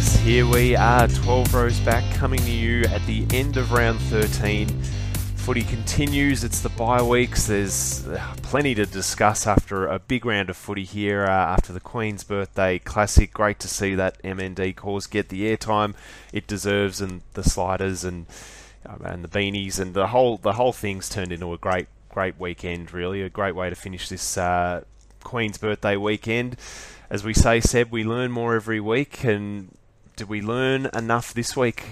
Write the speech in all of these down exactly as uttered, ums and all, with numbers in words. Yes, here we are, twelve rows back, coming to you at the end of round thirteen. Footy continues, it's the bye weeks, there's plenty to discuss after a big round of footy here, uh, after the Queen's Birthday Classic. Great to see that M N D cause get the airtime it deserves, and the sliders and um, and the beanies and the whole the whole thing's turned into a great, great weekend, really. A great way to finish this uh, Queen's Birthday weekend. As we say, Seb, we learn more every week, and did we learn enough this week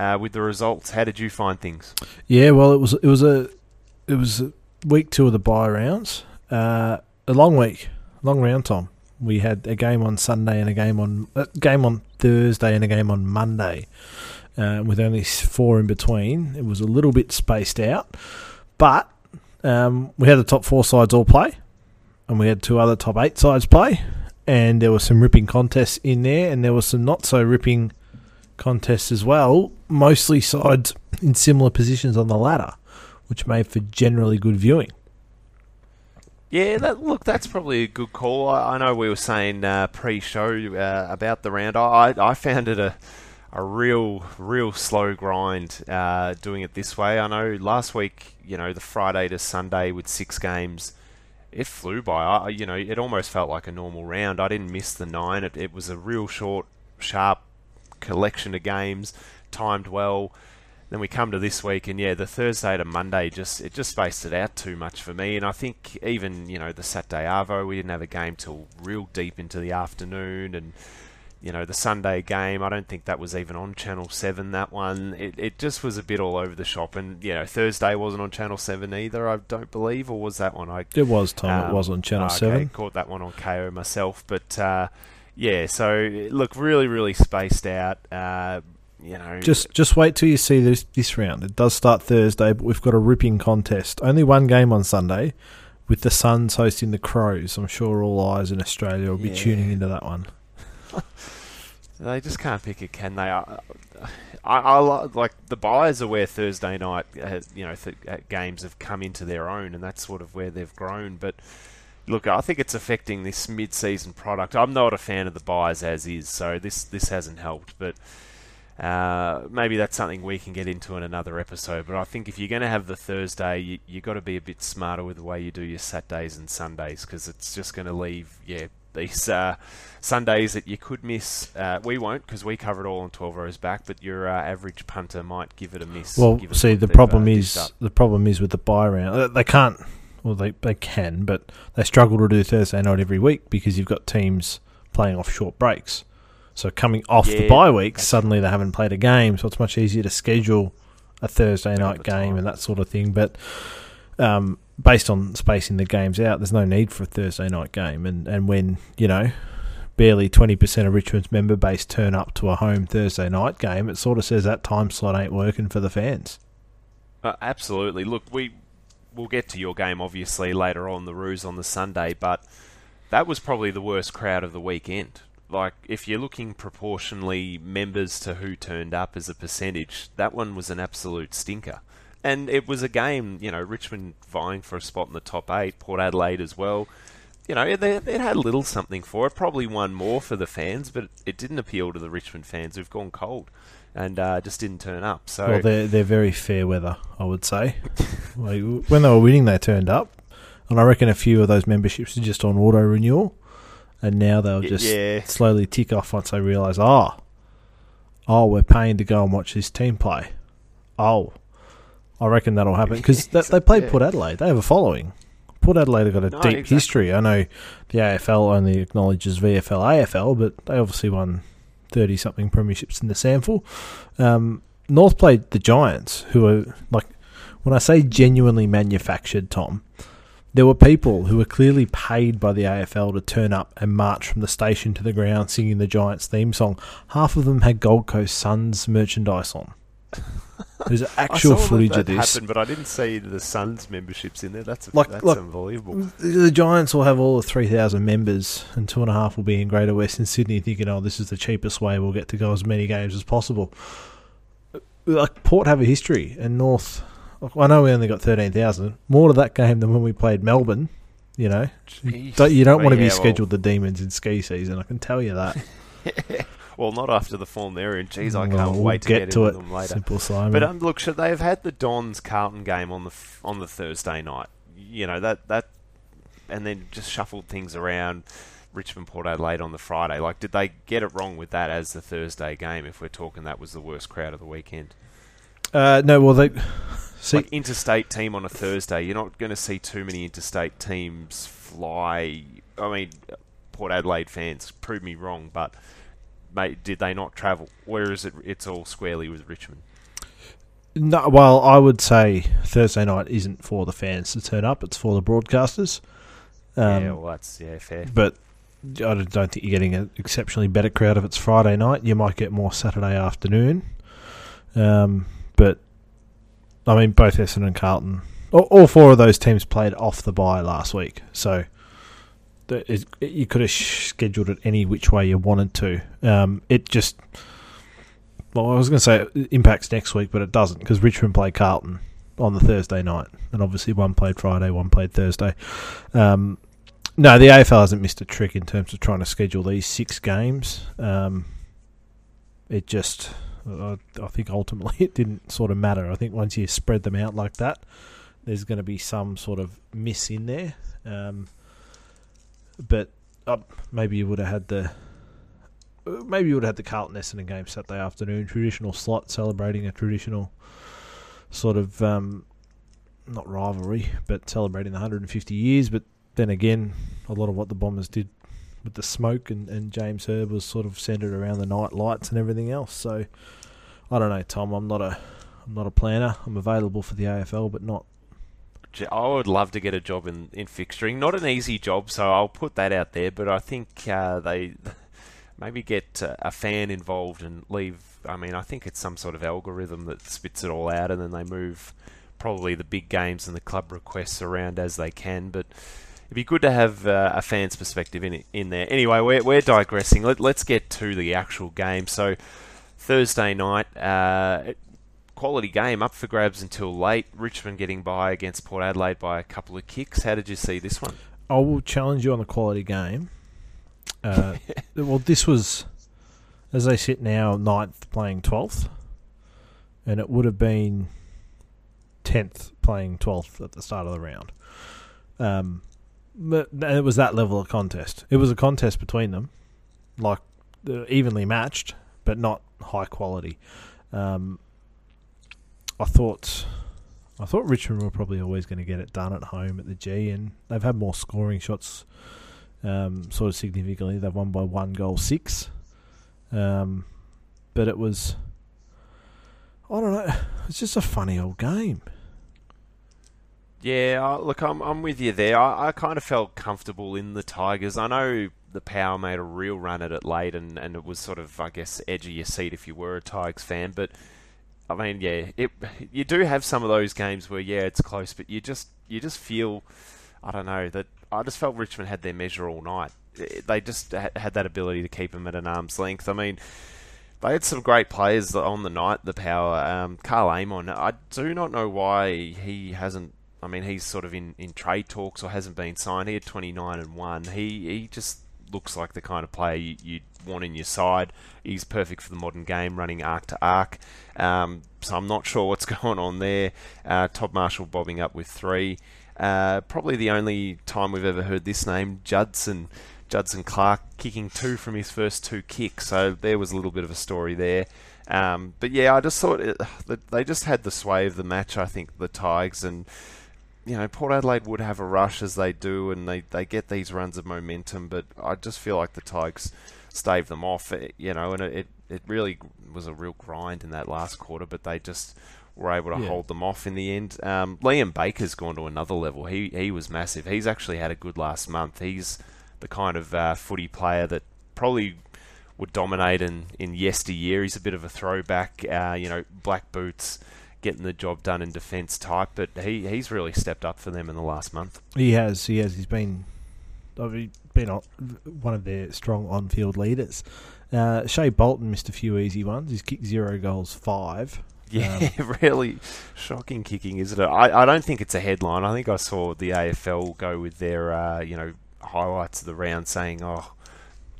uh, with the results? How did you find things? Yeah, well, it was it was a it was week two of the bye rounds, uh, a long week, long round time. We had a game on Sunday and a game on a game on Thursday and a game on Monday, uh, with only four in between. It was a little bit spaced out, but um, we had the top four sides all play, and we had two other top eight sides play. And there were some ripping contests in there, and there were some not-so-ripping contests as well, mostly sides in similar positions on the ladder, which made for generally good viewing. Yeah, that, look, that's probably a good call. I, I know we were saying uh, pre-show uh, about the round. I, I found it a, a real, real slow grind uh, doing it this way. I know last week, you know, the Friday to Sunday with six games, it flew by. I, you know, it almost felt like a normal round. I didn't miss the nine. It, it was a real short, sharp collection of games, timed well. Then we come to this week, and yeah, the Thursday to Monday just it just spaced it out too much for me. And I think even, you know, the Saturday Arvo, we didn't have a game till real deep into the afternoon, and you know, the Sunday game, I don't think that was even on Channel seven, that one. It it just was a bit all over the shop. And, you know, Thursday wasn't on Channel seven either, I don't believe. Or was that one? I, it was, Tom. Um, it was on Channel okay, seven. I caught that one on K O myself. But, uh, yeah, so, look, really, really spaced out. Uh, you know, Just just wait till you see this, this round. It does start Thursday, but we've got a ripping contest. Only one game on Sunday with the Suns hosting the Crows. I'm sure all eyes in Australia will be yeah. tuning into that one. They just can't pick it, can they? I, I, I like the buyers are where Thursday night, uh, you know, th- games have come into their own, and that's sort of where they've grown. But look, I think it's affecting this mid-season product. I'm not a fan of the buyers as is, so this this hasn't helped. But uh, maybe that's something we can get into in another episode. But I think if you're going to have the Thursday, you you got to be a bit smarter with the way you do your Saturdays and Sundays, because it's just going to leave, yeah. These uh, Sundays that you could miss, uh, we won't because we cover it all on twelve rows back. But your uh, average punter might give it a miss. Well, see, the problem is the problem is with the buy round. They can't, well, they they can, but they struggle to do Thursday night every week because you've got teams playing off short breaks. So coming off yeah, the bye week, suddenly they haven't played a game, so it's much easier to schedule a Thursday night game and that sort of thing. But um. based on spacing the games out, there's no need for a Thursday night game. And, and when, you know, barely twenty percent of Richmond's member base turn up to a home Thursday night game, it sort of says that time slot ain't working for the fans. Uh, absolutely. Look, we, we'll get to your game, obviously, later on, the Roos on the Sunday, but that was probably the worst crowd of the weekend. Like, if you're looking proportionally members to who turned up as a percentage, that one was an absolute stinker. And it was a game, you know, Richmond vying for a spot in the top eight, Port Adelaide as well. You know, it, it had a little something for it. Probably won more for the fans, but it didn't appeal to the Richmond fans who've gone cold and uh, just didn't turn up. So well, they're, they're very fair weather, I would say. Like, when they were winning, they turned up. And I reckon a few of those memberships are just on auto-renewal. And now they'll just yeah. slowly tick off once they realise, oh, oh, we're paying to go and watch this team play. Oh, I reckon that'll happen because that, they played yeah. Port Adelaide. They have a following. Port Adelaide have got a no, deep exactly. history. I know the A F L only acknowledges V F L, A F L, but they obviously won thirty-something premierships in the sample. Um, North played the Giants, who are, like, when I say genuinely manufactured, Tom, there were people who were clearly paid by the A F L to turn up and march from the station to the ground singing the Giants theme song. Half of them had Gold Coast Suns merchandise on. There's actual I saw footage that, that of this. Happened, but I didn't see the Suns memberships in there. That's, a, like, that's like, unbelievable. The Giants will have all the three thousand members, and two and a half will be in Greater Western Sydney thinking, oh, this is the cheapest way we'll get to go as many games as possible. Like, Port have a history, and North, like, I know we only got thirteen thousand. More to that game than when we played Melbourne, you know. Jeez. You don't, you don't well, want to yeah, be scheduled well. the Demons in ski season, I can tell you that. Well, not after the form they're in. Jeez, I well, can't we'll wait to get, get to into it. Them later. Simple Simon. But um, look, should they have had the Don's Carlton game on the f- on the Thursday night? You know that that, and then just shuffled things around. Richmond Port Adelaide on the Friday. Like, did they get it wrong with that as the Thursday game? If we're talking that was the worst crowd of the weekend. Uh, no, well they see like interstate team on a Thursday. You're not going to see too many interstate teams fly. I mean, Port Adelaide fans, prove me wrong, but mate, did they not travel? Where is it? It's all squarely with Richmond. No, well, I would say Thursday night isn't for the fans to turn up. It's for the broadcasters. Um, yeah, well, that's yeah fair. But I don't think you're getting an exceptionally better crowd if it's Friday night. You might get more Saturday afternoon. Um, but I mean, both Essendon and Carlton, all, all four of those teams played off the bye last week, so. It, it, you could have scheduled it any which way you wanted to. Um, it just, well, I was going to say it impacts next week, but it doesn't because Richmond played Carlton on the Thursday night, and obviously one played Friday, one played Thursday. Um, no, the A F L hasn't missed a trick in terms of trying to schedule these six games. Um, it just, I, I think ultimately it didn't sort of matter. I think once you spread them out like that, there's going to be some sort of miss in there. Um, But uh, maybe you would have had the maybe you would have had the Carlton Essendon game Saturday afternoon, traditional slot, celebrating a traditional sort of um, not rivalry, but celebrating the one hundred fifty years. But then again, a lot of what the Bombers did with the smoke and, and James Herb was sort of centered around the night lights and everything else. So I don't know, Tom. I'm not a I'm not a planner. I'm available for the A F L, but not. I would love to get a job in, in fixturing. Not an easy job, so I'll put that out there. But I think uh, they maybe get uh, a fan involved and leave. I mean, I think it's some sort of algorithm that spits it all out, and then they move probably the big games and the club requests around as they can. But it'd be good to have uh, a fan's perspective in it, in there. Anyway, we're we're digressing. Let, let's get to the actual game. So Thursday night. Uh, it, Quality game, up for grabs until late. Richmond getting by against Port Adelaide by a couple of kicks. How did you see this one? I will challenge you on the quality game. Uh, well, this was, as they sit now, ninth playing twelfth. And it would have been tenth playing twelfth at the start of the round. Um, but it was that level of contest. It was a contest between them, like evenly matched, but not high quality. Um I thought I thought Richmond were probably always going to get it done at home at the G, and they've had more scoring shots um, sort of significantly. They've won by one goal, six. Um, but it was, I don't know, it's just a funny old game. Yeah, uh, look, I'm I'm with you there. I, I kind of felt comfortable in the Tigers. I know the Power made a real run at it late, and, and it was sort of, I guess, edge of your seat if you were a Tigers fan, but I mean, yeah, it, you do have some of those games where, yeah, it's close, but you just you just feel, I don't know, that I just felt Richmond had their measure all night. They just had that ability to keep them at an arm's length. I mean, they had some great players on the night, the Power. Um, Karl Amon, I do not know why he hasn't, I mean, he's sort of in, in trade talks or hasn't been signed. He had twenty-nine and one. He, he just looks like the kind of player you, you'd want in your side. He's perfect for the modern game, running arc to arc. Um, so I'm not sure what's going on there. Uh, Todd Marshall bobbing up with three. Uh, probably the only time we've ever heard this name, Judson. Judson Clarke kicking two from his first two kicks. So there was a little bit of a story there. Um, but yeah, I just thought it, they just had the sway of the match, I think, the Tigers. And you know, Port Adelaide would have a rush as they do, and they, they get these runs of momentum, but I just feel like the Tigers stave them off, you know, and it, it really was a real grind in that last quarter, but they just were able to yeah. hold them off in the end. Um, Liam Baker's gone to another level. He he was massive. He's actually had a good last month. He's the kind of uh, footy player that probably would dominate in, in yesteryear. He's a bit of a throwback, uh, you know, black boots, getting the job done in defence type, but he, he's really stepped up for them in the last month. He has, he has. He's been I mean, been one of their strong on-field leaders. Uh, Shai Bolton missed a few easy ones. He's kicked zero goals, five. Yeah, um, really shocking kicking, isn't it? I, I don't think it's a headline. I think I saw the A F L go with their uh, you know highlights of the round saying, oh,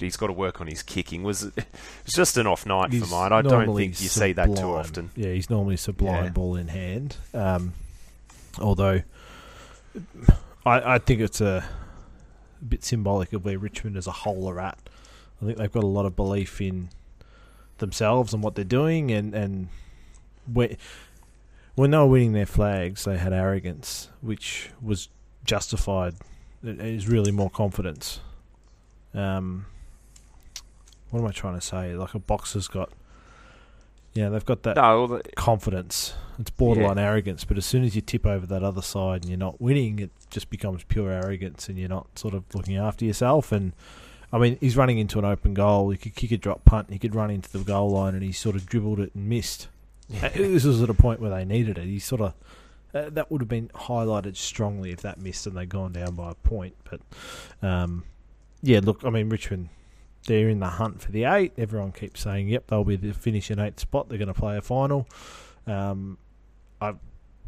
he's got to work on his kicking. Was it was just an off night he's for mine. I don't think you sublime. see that too often. Yeah, he's normally sublime yeah. ball in hand. Um, although I, I think it's a bit symbolic of where Richmond as a whole are at. I think they've got a lot of belief in themselves and what they're doing, and and when when they were winning their flags, they had arrogance, which was justified. It is really more confidence. Um, what am I trying to say? Like a boxer's got, yeah, they've got that no, the, confidence. It's borderline yeah. arrogance, but as soon as you tip over that other side and you're not winning, it just becomes pure arrogance, and you're not sort of looking after yourself. And I mean, he's running into an open goal. He could kick a drop punt. He could run into the goal line, and he sort of dribbled it and missed. Yeah. This was at a point where they needed it. He sort of uh, that would have been highlighted strongly if that missed and they'd gone down by a point. But um, yeah, look, I mean, Richmond, they're in the hunt for the eight. Everyone keeps saying, "Yep, they'll be the finish in eighth spot. They're going to play a final." Um, I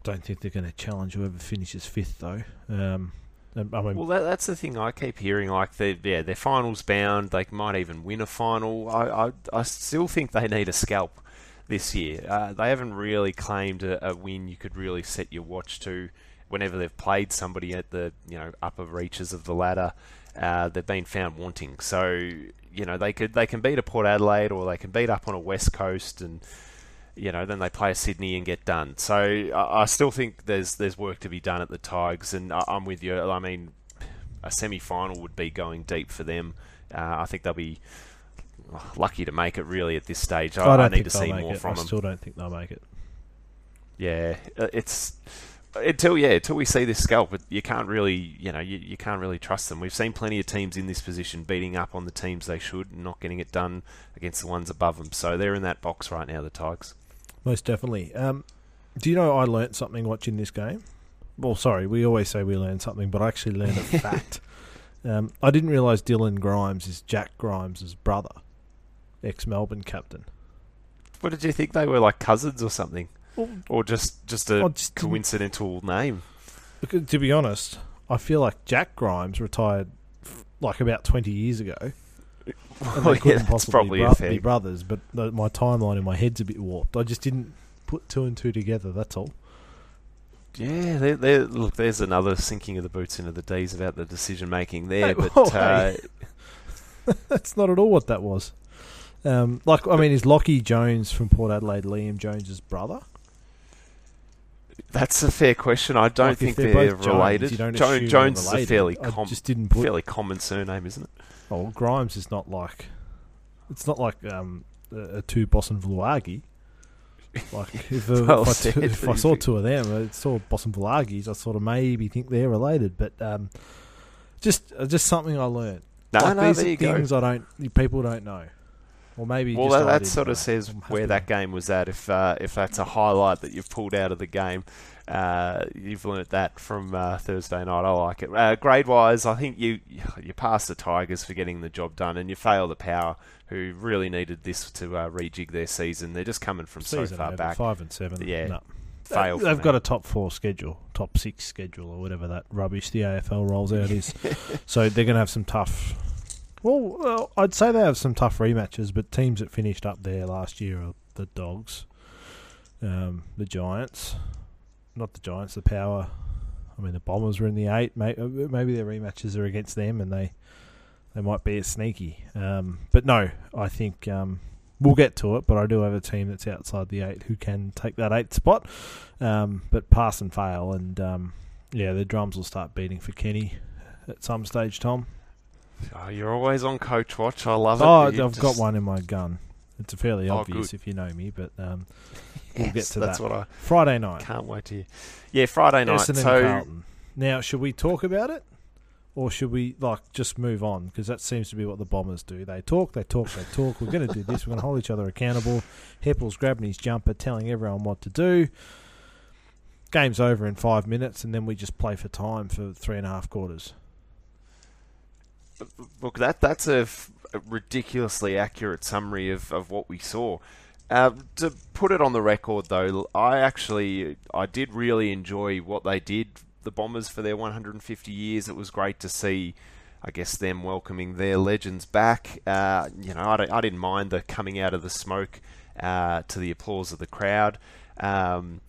don't think they're going to challenge whoever finishes fifth, though. Um, I mean, well, that, that's the thing I keep hearing. Like, they're, yeah, they're finals bound. They might even win a final. I, I, I still think they need a scalp this year. Uh, they haven't really claimed a, a win you could really set your watch to. Whenever they've played somebody at the you know upper reaches of the ladder, uh, they've been found wanting. So you know they could they can beat a Port Adelaide, or they can beat up on a West Coast, and you know then they play a Sydney and get done. So I, I still think there's there's work to be done at the Tigers, and I, I'm with you. I mean, a semi-final would be going deep for them. Uh, I think they'll be lucky to make it really at this stage. I, I, don't I need to see more it. from I them. I still don't think they'll make it. Yeah, it's. Until yeah, until we see this scalp, you can't really, you know, you, you can't really trust them. We've seen plenty of teams in this position beating up on the teams they should, and not getting it done against the ones above them. So they're in that box right now, the Tigers. Most definitely. Um, do you know I learnt something watching this game? Well, sorry, we always say we learn something, but I actually learned a fact. um, I didn't realise Dylan Grimes is Jack Grimes' brother, ex-Melbourne captain. What did you think? They were like cousins or something? Or just, just a just coincidental name? Because, to be honest, I feel like Jack Grimes retired f- like about twenty years ago. And well, they couldn't yeah, possibly bro- be brothers, but the, my timeline in my head's a bit warped. I just didn't put two and two together, that's all. Yeah, they're, they're, look, there's another sinking of the boots into the D's about the decision-making there. Hey, but well, uh, hey. That's not at all what that was. Um, like, I mean, is Lockie Jones from Port Adelaide Liam Jones' brother? That's a fair question. I don't like think they're, they're related. Jones, jo- Jones related. is a fairly, com- just didn't put fairly common surname, isn't it? Oh, well, Grimes is not like... It's not like um, a, a two Boston Vlaagi. Like, if, a, well if, I, said, two, if I saw think? two of them, I saw Boston Vlaagis, I sort of maybe think they're related. But um, just uh, just something I learned. No, like, no, these there you things go. I don't, people don't know. Or maybe well, that, that sort of says where that game was at. If uh, if that's a highlight that you've pulled out of the game, uh, you've learnt that from uh, Thursday night. I like it. Uh, grade-wise, I think you you pass the Tigers for getting the job done, and you fail the Power, who really needed this to uh, rejig their season. They're just coming from season so far over, back. Five and seven. Yeah. No. Fail They've got that. a top four schedule, top six schedule, or whatever that rubbish the A F L rolls out is. So they're going to have some tough... Well, uh, I'd say they have some tough rematches, but teams that finished up there last year are the Dogs, um, the Giants, not the Giants, the Power. I mean, the Bombers were in the eight. Maybe, maybe their rematches are against them, and they they might be as sneaky. Um, but no, I think um, we'll get to it, but I do have a team that's outside the eight who can take that eighth spot, um, but pass and fail. And, um, yeah, the drums will start beating for Kenny at some stage, Tom. Oh, you're always on coach watch. I love it. Oh, I've just... got one in my gun. It's fairly oh, obvious good. if you know me, but um, yes, we'll get to that's that. What I Friday night. Can't wait to hear. Yeah, Friday night. So Carlton. Now, should we talk about it, or should we like just move on? Because that seems to be what the Bombers do. They talk, they talk, they talk. We're going to do this. We're going to hold each other accountable. Heppel's grabbing his jumper, telling everyone what to do. Game's over in five minutes, and then we just play for time for three and a half quarters. Look, that that's a, f- a ridiculously accurate summary of, of what we saw. Uh, to put it on the record, though, I actually I did really enjoy what they did, the Bombers, for their one hundred fifty years. It was great to see I guess them welcoming their legends back. Uh, you know, I, I didn't mind the coming out of the smoke uh, to the applause of the crowd. Um,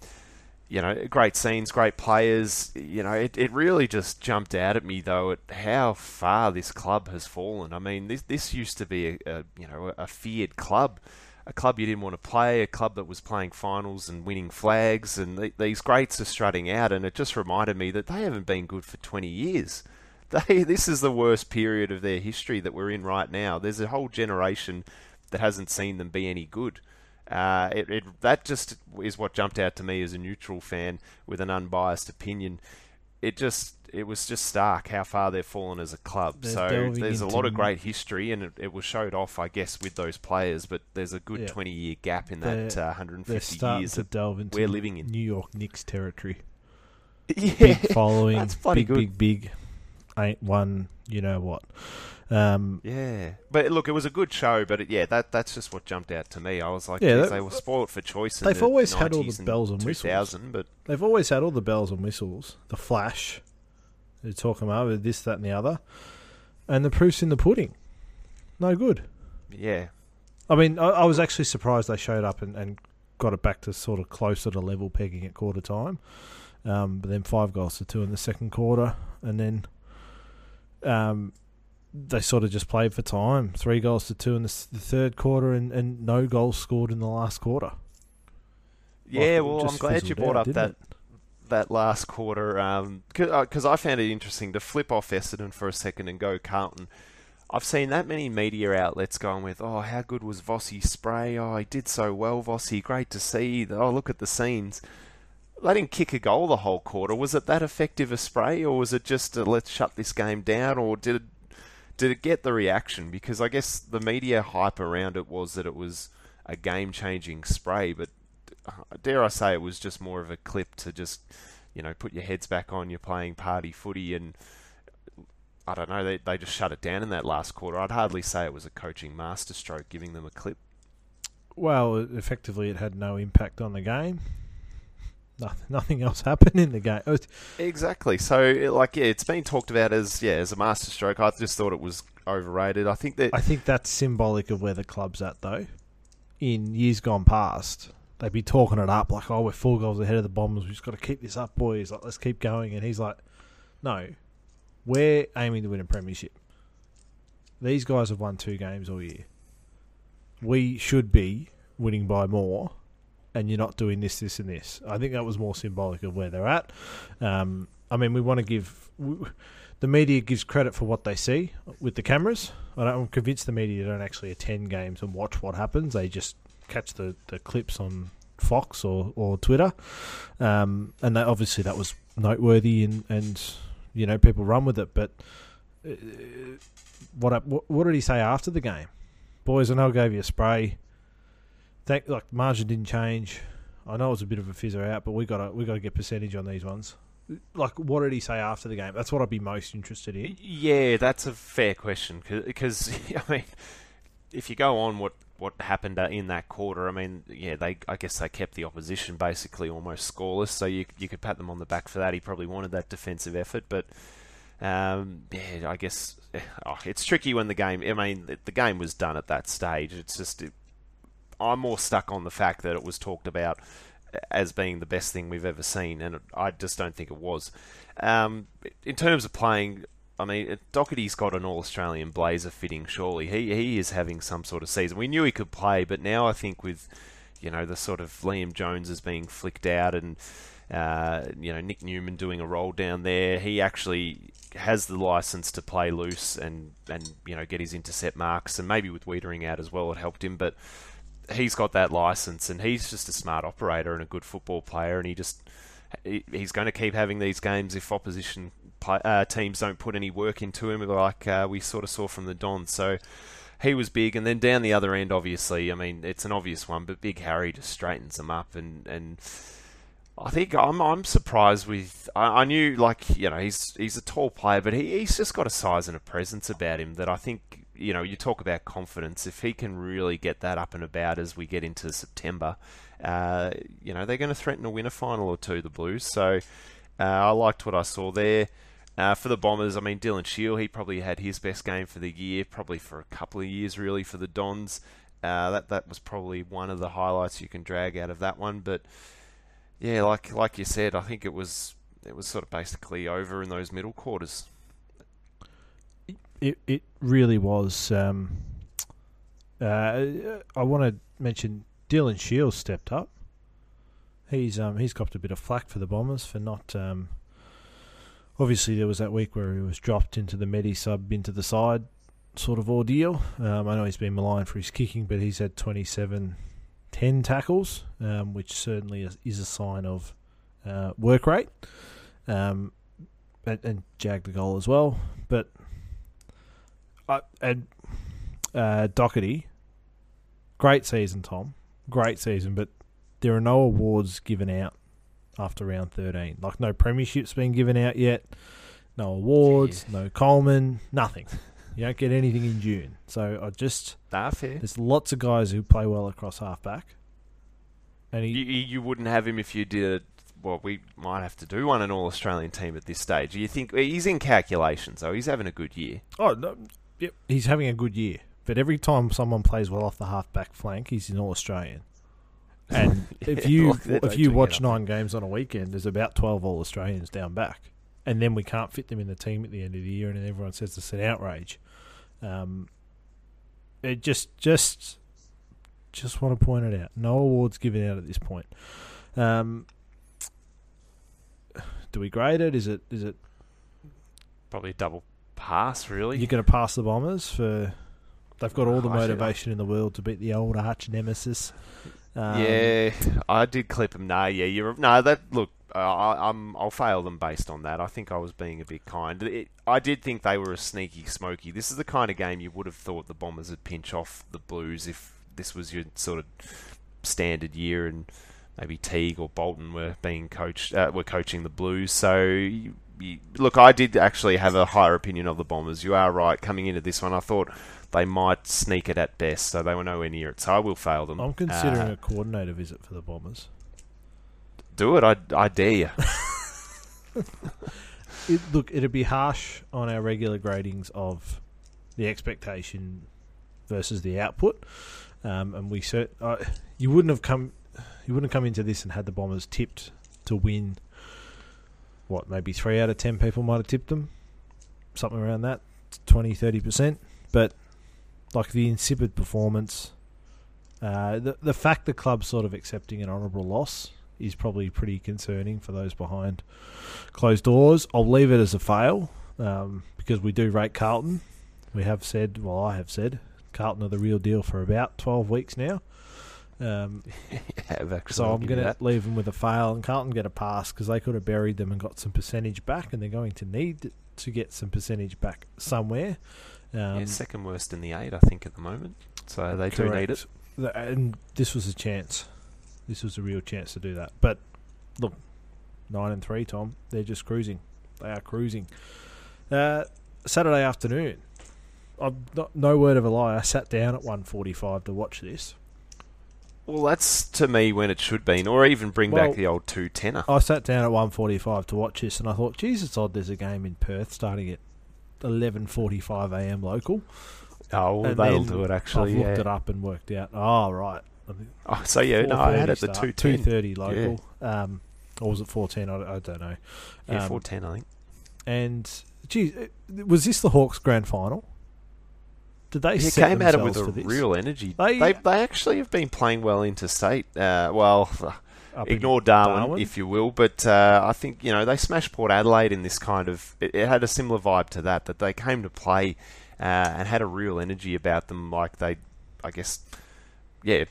you know, great scenes, great players. You know, it, it really just jumped out at me though at how far this club has fallen. I mean, this this used to be a, a you know a feared club, a club you didn't want to play, a club that was playing finals and winning flags, and th- these greats are strutting out, and it just reminded me that they haven't been good for twenty years. They, this is the worst period of their history that we're in right now. There's a whole generation that hasn't seen them be any good. Uh, it, it, that just is what jumped out to me as a neutral fan with an unbiased opinion. It just, it was just stark how far they've fallen as a club. They're so there's a lot of great history, and it, it was showed off, I guess, with those players. But there's a good twenty-year yeah. gap in that uh, one hundred fifty years to delve into we're living in New York Knicks territory. Yeah, big following, that's big, good. big, big. Ain't one, you know what? Um, yeah, but look, it was a good show. But it, yeah, that that's just what jumped out to me. I was like, yeah, that, they were spoiled for choice. In they've the always had all the bells and whistles. But they've always had all the bells and whistles. The flash, they're talking about this, that, and the other, and the proof's in the pudding. No good. Yeah, I mean, I, I was actually surprised they showed up and, and got it back to sort of closer to level pegging at quarter time. Um, but then five goals to two in the second quarter, and then. Um, they sort of just played for time. Three goals to two in the, s- the third quarter, and, and no goals scored in the last quarter. Yeah, well, well I'm glad you brought out, up that it? that last quarter because um, uh, I found it interesting to flip off Essendon for a second and go Carlton. I've seen that many media outlets going with, oh, how good was Vossy's spray? Oh, he did so well, Vossy. Great to see. Oh, look at the scenes. They didn't kick a goal the whole quarter. Was it that effective a spray, or was it just a, let's shut this game down, or did it, did it get the reaction? Because I guess the media hype around it was that it was a game-changing spray, but dare I say it was just more of a clip to just, you know, put your heads back on, you're playing party footy, and I don't know, they, they just shut it down in that last quarter. I'd hardly say it was a coaching masterstroke giving them a clip. Well, effectively it had no impact on the game. Nothing else happened in the game. Exactly. So, like, yeah, it's been talked about as yeah as a masterstroke. I just thought it was overrated. I think that I think that's symbolic of where the club's at, though. In years gone past, they'd be talking it up like, "Oh, we're four goals ahead of the Bombers. We've just got to keep this up, boys. Like, let's keep going." And he's like, "No, we're aiming to win a premiership. These guys have won two games all year. We should be winning by more." And you're not doing this, this, and this. I think that was more symbolic of where they're at. Um, I mean, we want to give... We, the media gives credit for what they see with the cameras. I don't, I'm convinced the media don't actually attend games and watch what happens. They just catch the, the clips on Fox or, or Twitter. Um, and they, obviously that was noteworthy and, and, you know, people run with it. But uh, what, what what did he say after the game? Boys, I know I gave you a spray... Thank, like margin didn't change. I know it was a bit of a fizzer out, but we gotta we gotta get percentage on these ones. Like, what did he say after the game? That's what I'd be most interested in. Yeah, that's a fair question because I mean, if you go on what, what happened in that quarter, I mean, yeah, they I guess they kept the opposition basically almost scoreless, so you you could pat them on the back for that. He probably wanted that defensive effort, but um, yeah, I guess oh, it's tricky when the game. I mean, the game was done at that stage. It's just. It, I'm more stuck on the fact that it was talked about as being the best thing we've ever seen, and I just don't think it was. Um, in terms of playing, I mean, Docherty's got an All-Australian blazer fitting, surely. He he is having some sort of season. We knew he could play, but now I think with, you know, the sort of Liam Jones is being flicked out and, uh, you know, Nick Newman doing a roll down there, he actually has the licence to play loose and, and, you know, get his intercept marks, and maybe with Wiedering out as well it helped him, but... He's got that license, and he's just a smart operator and a good football player, and he just he, he's going to keep having these games if opposition play, uh, teams don't put any work into him, like uh, we sort of saw from the Dons. So he was big, and then down the other end, obviously, I mean, it's an obvious one, but Big Harry just straightens them up, and, and I think I'm I'm surprised with I, I knew like you know he's he's a tall player, but he, he's just got a size and a presence about him that I think. You know, you talk about confidence. If he can really get that up and about as we get into September, uh, you know, they're going to threaten to win a final or two, the Blues. So uh, I liked what I saw there. Uh, for the Bombers, I mean, Dylan Shiel, he probably had his best game for the year, probably for a couple of years, really, for the Dons. Uh, that that was probably one of the highlights you can drag out of that one. But, yeah, like like you said, I think it was it was sort of basically over in those middle quarters. It it really was. Um, uh, I want to mention Dylan Shiel stepped up. He's um he's copped a bit of flack for the Bombers for not um. Obviously, there was that week where he was dropped into the medi sub into the side sort of ordeal. Um, I know he's been maligned for his kicking, but he's had twenty-seven, ten tackles, um, which certainly is, is a sign of uh, work rate, um, and, and jagged the goal as well. But I and uh, Docherty, great season, Tom, great season. But there are no awards given out after round thirteen. Like, no premierships being given out yet, no awards, yeah. No Coleman, nothing. You don't get anything in June. So I just... Nah, fair. There's lots of guys who play well across half-back. And he, you, you wouldn't have him if you did... Well, we might have to do one an All-Australian team at this stage. You think he's in calculations, though. He's having a good year. Oh, no, yep. He's having a good year. But every time someone plays well off the half-back flank, he's an All-Australian. And yeah, if you well, if you watch nine games on a weekend, there's about twelve All-Australians down back. And then we can't fit them in the team at the end of the year, and everyone says it's an outrage. Um, it just just just want to point it out. No awards given out at this point. Um, do we grade it? Is it is it probably a double pass, really? You're going to pass the Bombers for... They've got all the motivation in the world to beat the old arch nemesis. Um, yeah, I did clip them. No, yeah, you're no. That look, I, I'm I'll fail them based on that. I think I was being a bit kind. It, I did think they were a sneaky smoky. This is the kind of game you would have thought the Bombers would pinch off the Blues if this was your sort of standard year, and maybe Teague or Bolton were being coached. Uh, were coaching the Blues. So you, you, look, I did actually have a higher opinion of the Bombers. You are right. Coming into this one, I thought they might sneak it at best, so they were nowhere near it. So I will fail them. I'm considering uh, a coordinator visit for the Bombers. Do it, I, I dare you. it, look, it'd be harsh on our regular gradings of the expectation versus the output, um, and we cert- uh, you wouldn't have come, you wouldn't have come into this and had the Bombers tipped to win. What, maybe three out of ten people might have tipped them, something around that, twenty, thirty percent, but. Like the insipid performance, uh, the the fact the club's sort of accepting an honourable loss is probably pretty concerning for those behind closed doors. I'll leave it as a fail um, because we do rate Carlton. We have said, well, I have said, Carlton are the real deal for about twelve weeks now. Um, yeah, so I'm going to leave them with a fail, and Carlton get a pass because they could have buried them and got some percentage back, and they're going to need to get some percentage back somewhere. Um, yeah, second worst in the eight, I think, at the moment. So they correct. do need it. The, and this was a chance. This was a real chance to do that. But look, nine and three, Tom. They're just cruising. They are cruising. Uh, Saturday afternoon. I'm not, no word of a lie. I sat down at one forty-five to watch this. Well, that's to me when it should be, or even bring well, back the old two tenner. I sat down at one forty-five to watch this, and I thought, geez, it's odd. There's a game in Perth starting at eleven forty-five a m local. Oh, well, they'll do it, actually. I've yeah. looked it up and worked out. Oh, right. I mean, oh, so, yeah, no, I had it at the two thirty local. Yeah. Um, or was it fourteen? I, I don't know. Um, yeah, four ten, I think. And, geez, was this the Hawks grand final? Did they yeah, came at it with a real energy. They, they they actually have been playing well interstate. Uh, well... Ignore Darwin, Darwin, if you will, but uh, I think, you know, they smashed Port Adelaide in this kind of... It, it had a similar vibe to that, that they came to play uh, and had a real energy about them, like they, I guess, yeah,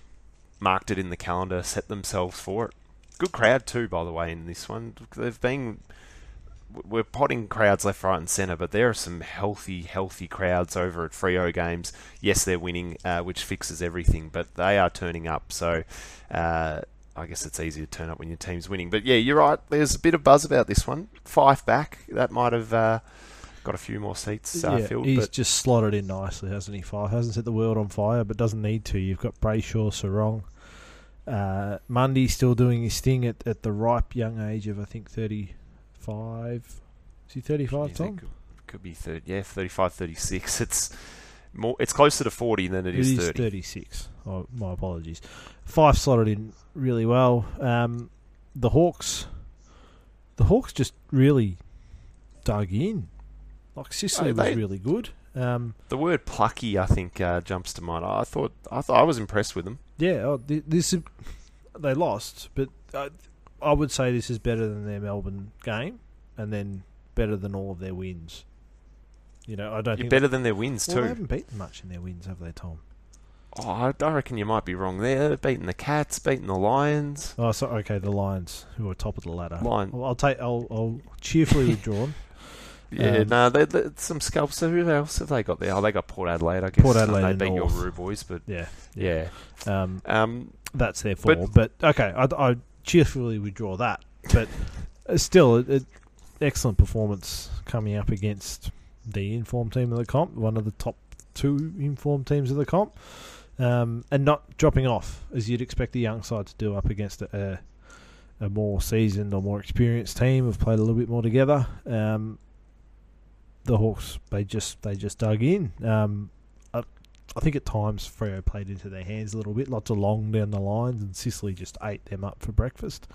marked it in the calendar, set themselves for it. Good crowd too, by the way, in this one. They've been... We're potting crowds left, right and centre, but there are some healthy, healthy crowds over at Freo games. Yes, they're winning, uh, which fixes everything, but they are turning up, so... Uh, I guess it's easy to turn up when your team's winning. But yeah, you're right. There's a bit of buzz about this one. Fyfe back. That might have uh, got a few more seats uh, yeah, filled. He's but... just slotted in nicely, hasn't he? Fyfe hasn't set the world on fire, but doesn't need to. You've got Brayshaw, Serong. Uh, Mundy still doing his thing at, at the ripe young age of, I think, thirty-five. Is he thirty-five, Tom? Could, could be thirty. Yeah, thirty-five, thirty-six. It's more. It's closer to forty than it, it is thirty. It is thirty-six. Oh, my apologies. Fyfe slotted in really well. Um, the Hawks. The Hawks just really dug in. Like Sicily oh, they, was really good. Um, the word plucky, I think, uh, jumps to mind. I thought, I thought I was impressed with them. Yeah, oh, this they lost, but I, I would say this is better than their Melbourne game, and then better than all of their wins. You know, I don't. You're think better they, than their wins well, too. They haven't beaten much in their wins, have they, Tom? Oh, I, I reckon you might be wrong there. Beating the Cats, beating the Lions. Oh, so, okay, the Lions, who are top of the ladder. Lion. I'll, I'll take. I'll, I'll cheerfully withdraw. Yeah, um, no, they, they, some scalps. Who else have they got there? Oh, they got Port Adelaide, I guess. Port Adelaide, um, they beat your Roo boys, but yeah, yeah. yeah. Um, um, that's their fall. But, but okay, I, I cheerfully withdraw that. But still, it, it, excellent performance coming up against the informed team of the comp, one of the top two informed teams of the comp, um, and not dropping off as you'd expect the young side to do up against a, a, a more seasoned or more experienced team. Have played a little bit more together. Um, The Hawks, they just they just dug in. Um, I, I think at times Freo played into their hands a little bit. Lots of long down the lines, and Sicily just ate them up for breakfast.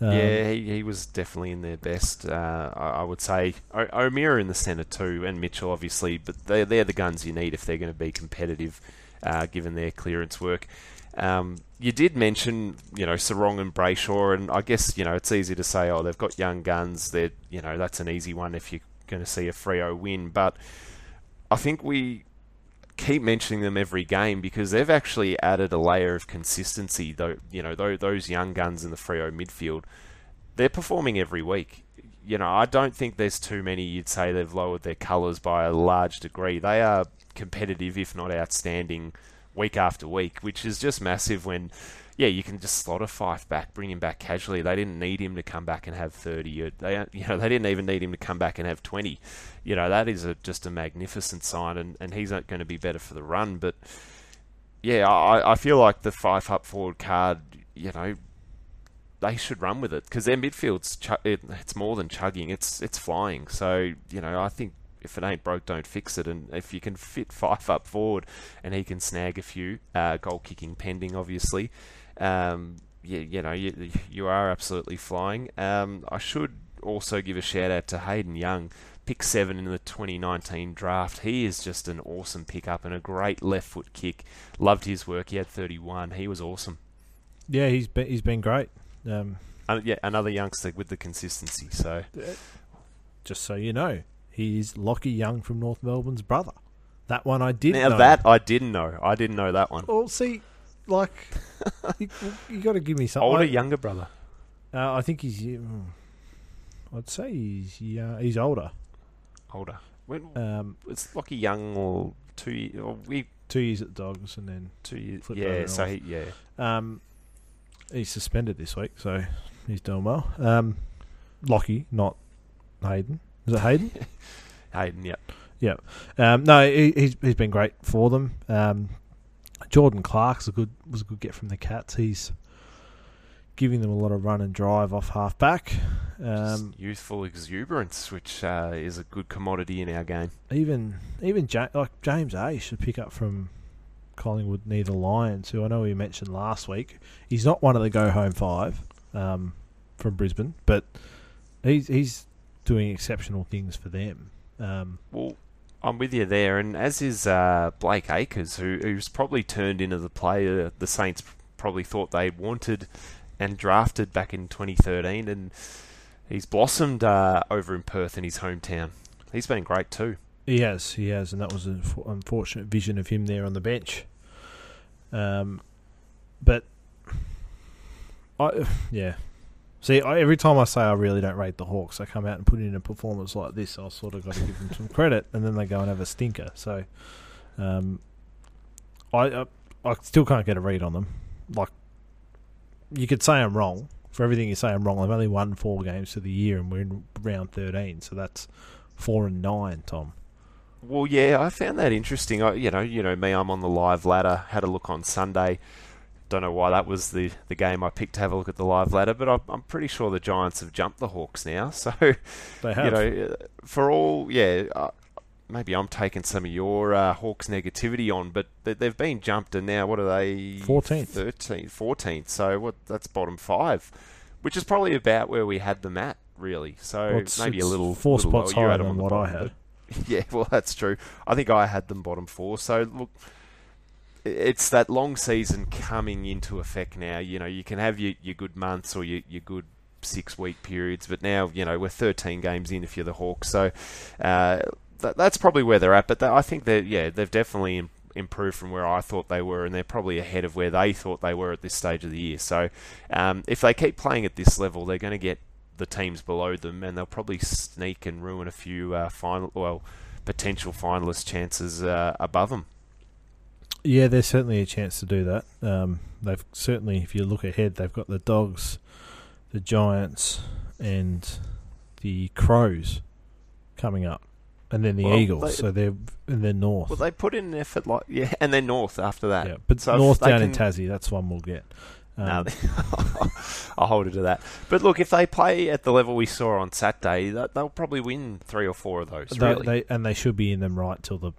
Um, yeah, he, he was definitely in their best. Uh, I, I would say o- O'Meara in the centre too, and Mitchell obviously, but they they're the guns you need if they're going to be competitive, uh, given their clearance work. Um, you did mention, you know, Serong and Brayshaw, and I guess you know it's easy to say, oh, they've got young guns. They're you know that's an easy one if you. Going to see a Freo win, but I think we keep mentioning them every game because they've actually added a layer of consistency. Though you know, though those young guns in the Freo midfield, they're performing every week. You know, I don't think there's too many you'd say they've lowered their colours by a large degree. They are competitive, if not outstanding, week after week, which is just massive. When yeah, you can just slot a Fyfe back, bring him back casually. They didn't need him to come back and have thirty. They, you know, they didn't even need him to come back and have twenty. You know, that is a, just a magnificent sign, and, and he's not going to be better for the run. But, yeah, I, I feel like the Fyfe up forward card, you know, they should run with it because their midfield's ch- it, it's more than chugging. It's it's flying. So, you know, I think if it ain't broke, don't fix it. And if you can fit Fyfe up forward and he can snag a few, uh, goal kicking pending, obviously, Um, you, you know, you, you are absolutely flying. Um, I should also give a shout out to Hayden Young, pick seven in the twenty nineteen draft. He is just an awesome pickup and a great left foot kick. Loved his work. He had thirty-one. He was awesome. Yeah, he's been, he's been great. Um, uh, yeah, another youngster with the consistency. So, just so you know, he is Lachie Young from North Melbourne's brother. That one I did now know. Now that I didn't know. I didn't know that one. Well, see. Like, you, you got to give me something. Older, I, younger brother. Uh, I think he's. Mm, I'd say he's yeah, he's older. Older. When um, it's Lachie Young or two. Or we two years at the Dogs and then two years. Yeah, so he, yeah. Um, he's suspended this week, so he's doing well. Um, Lachie, not Hayden. Is it Hayden? Hayden, yep. Yep. Um, no, he, he's he's been great for them. Um. Judson Clarke a good, was a good get from the Cats. He's giving them a lot of run and drive off half-back. Um, youthful exuberance, which uh, is a good commodity in our game. Even even ja- like James Aish should pick up from Collingwood near the Lions, who I know we mentioned last week. He's not one of the go-home five um, from Brisbane, but he's, he's doing exceptional things for them. Um, well... I'm with you there, and as is uh, Blake Acres, who who's probably turned into the player the Saints probably thought they wanted and drafted back in twenty thirteen, and he's blossomed uh, over in Perth in his hometown. He's been great too. He has, he has, and that was an unfortunate vision of him there on the bench. Um, but I yeah, see I, every time I say I really don't rate the Hawks, I come out and put in a performance like this. I sort of got to give them some credit, and then they go and have a stinker. So, um, I, I I still can't get a read on them. Like, you could say I'm wrong for everything you say. I'm wrong. I've only won four games of the year, and we're in round thirteen, so that's four and nine, Tom. Well, yeah, I found that interesting. I, you know, you know me. I'm on the live ladder. Had a look on Sunday. don't know why that was the, the game I picked to have a look at the live ladder, but I'm, I'm pretty sure the Giants have jumped the Hawks now. So, they have. You know, for all, yeah, uh, maybe I'm taking some of your uh, Hawks negativity on, but they, they've been jumped, and now what are they? fourteenth. thirteenth, fourteenth. So what? That's bottom five, which is probably about where we had them at, really. So well, it's, maybe it's a little four little spots lower. Higher than what bottom, I had. Yeah, well, that's true. I think I had them bottom four. So look, it's that long season coming into effect now. You know, you can have your, your good months or your, your good six-week periods, but now, you know, we're thirteen games in if you're the Hawks. So uh, th- that's probably where they're at. But they, I think that, yeah, they've definitely im- improved from where I thought they were, and they're probably ahead of where they thought they were at this stage of the year. So um, if they keep playing at this level, they're going to get the teams below them, and they'll probably sneak and ruin a few uh, final, well, potential finalist chances uh, above them. Yeah, there's certainly a chance to do that. Um, they've certainly, if you look ahead, they've got the Dogs, the Giants, and the Crows coming up, and then the well, Eagles. They, so they're in the North. Well, they put in an effort, like yeah, and then North after that. Yeah, but so North down can... in Tassie, that's one we'll get. Um, no, I'll hold it to that. But look, if they play at the level we saw on Saturday, they'll probably win three or four of those. They, really, they, and they should be in them right till the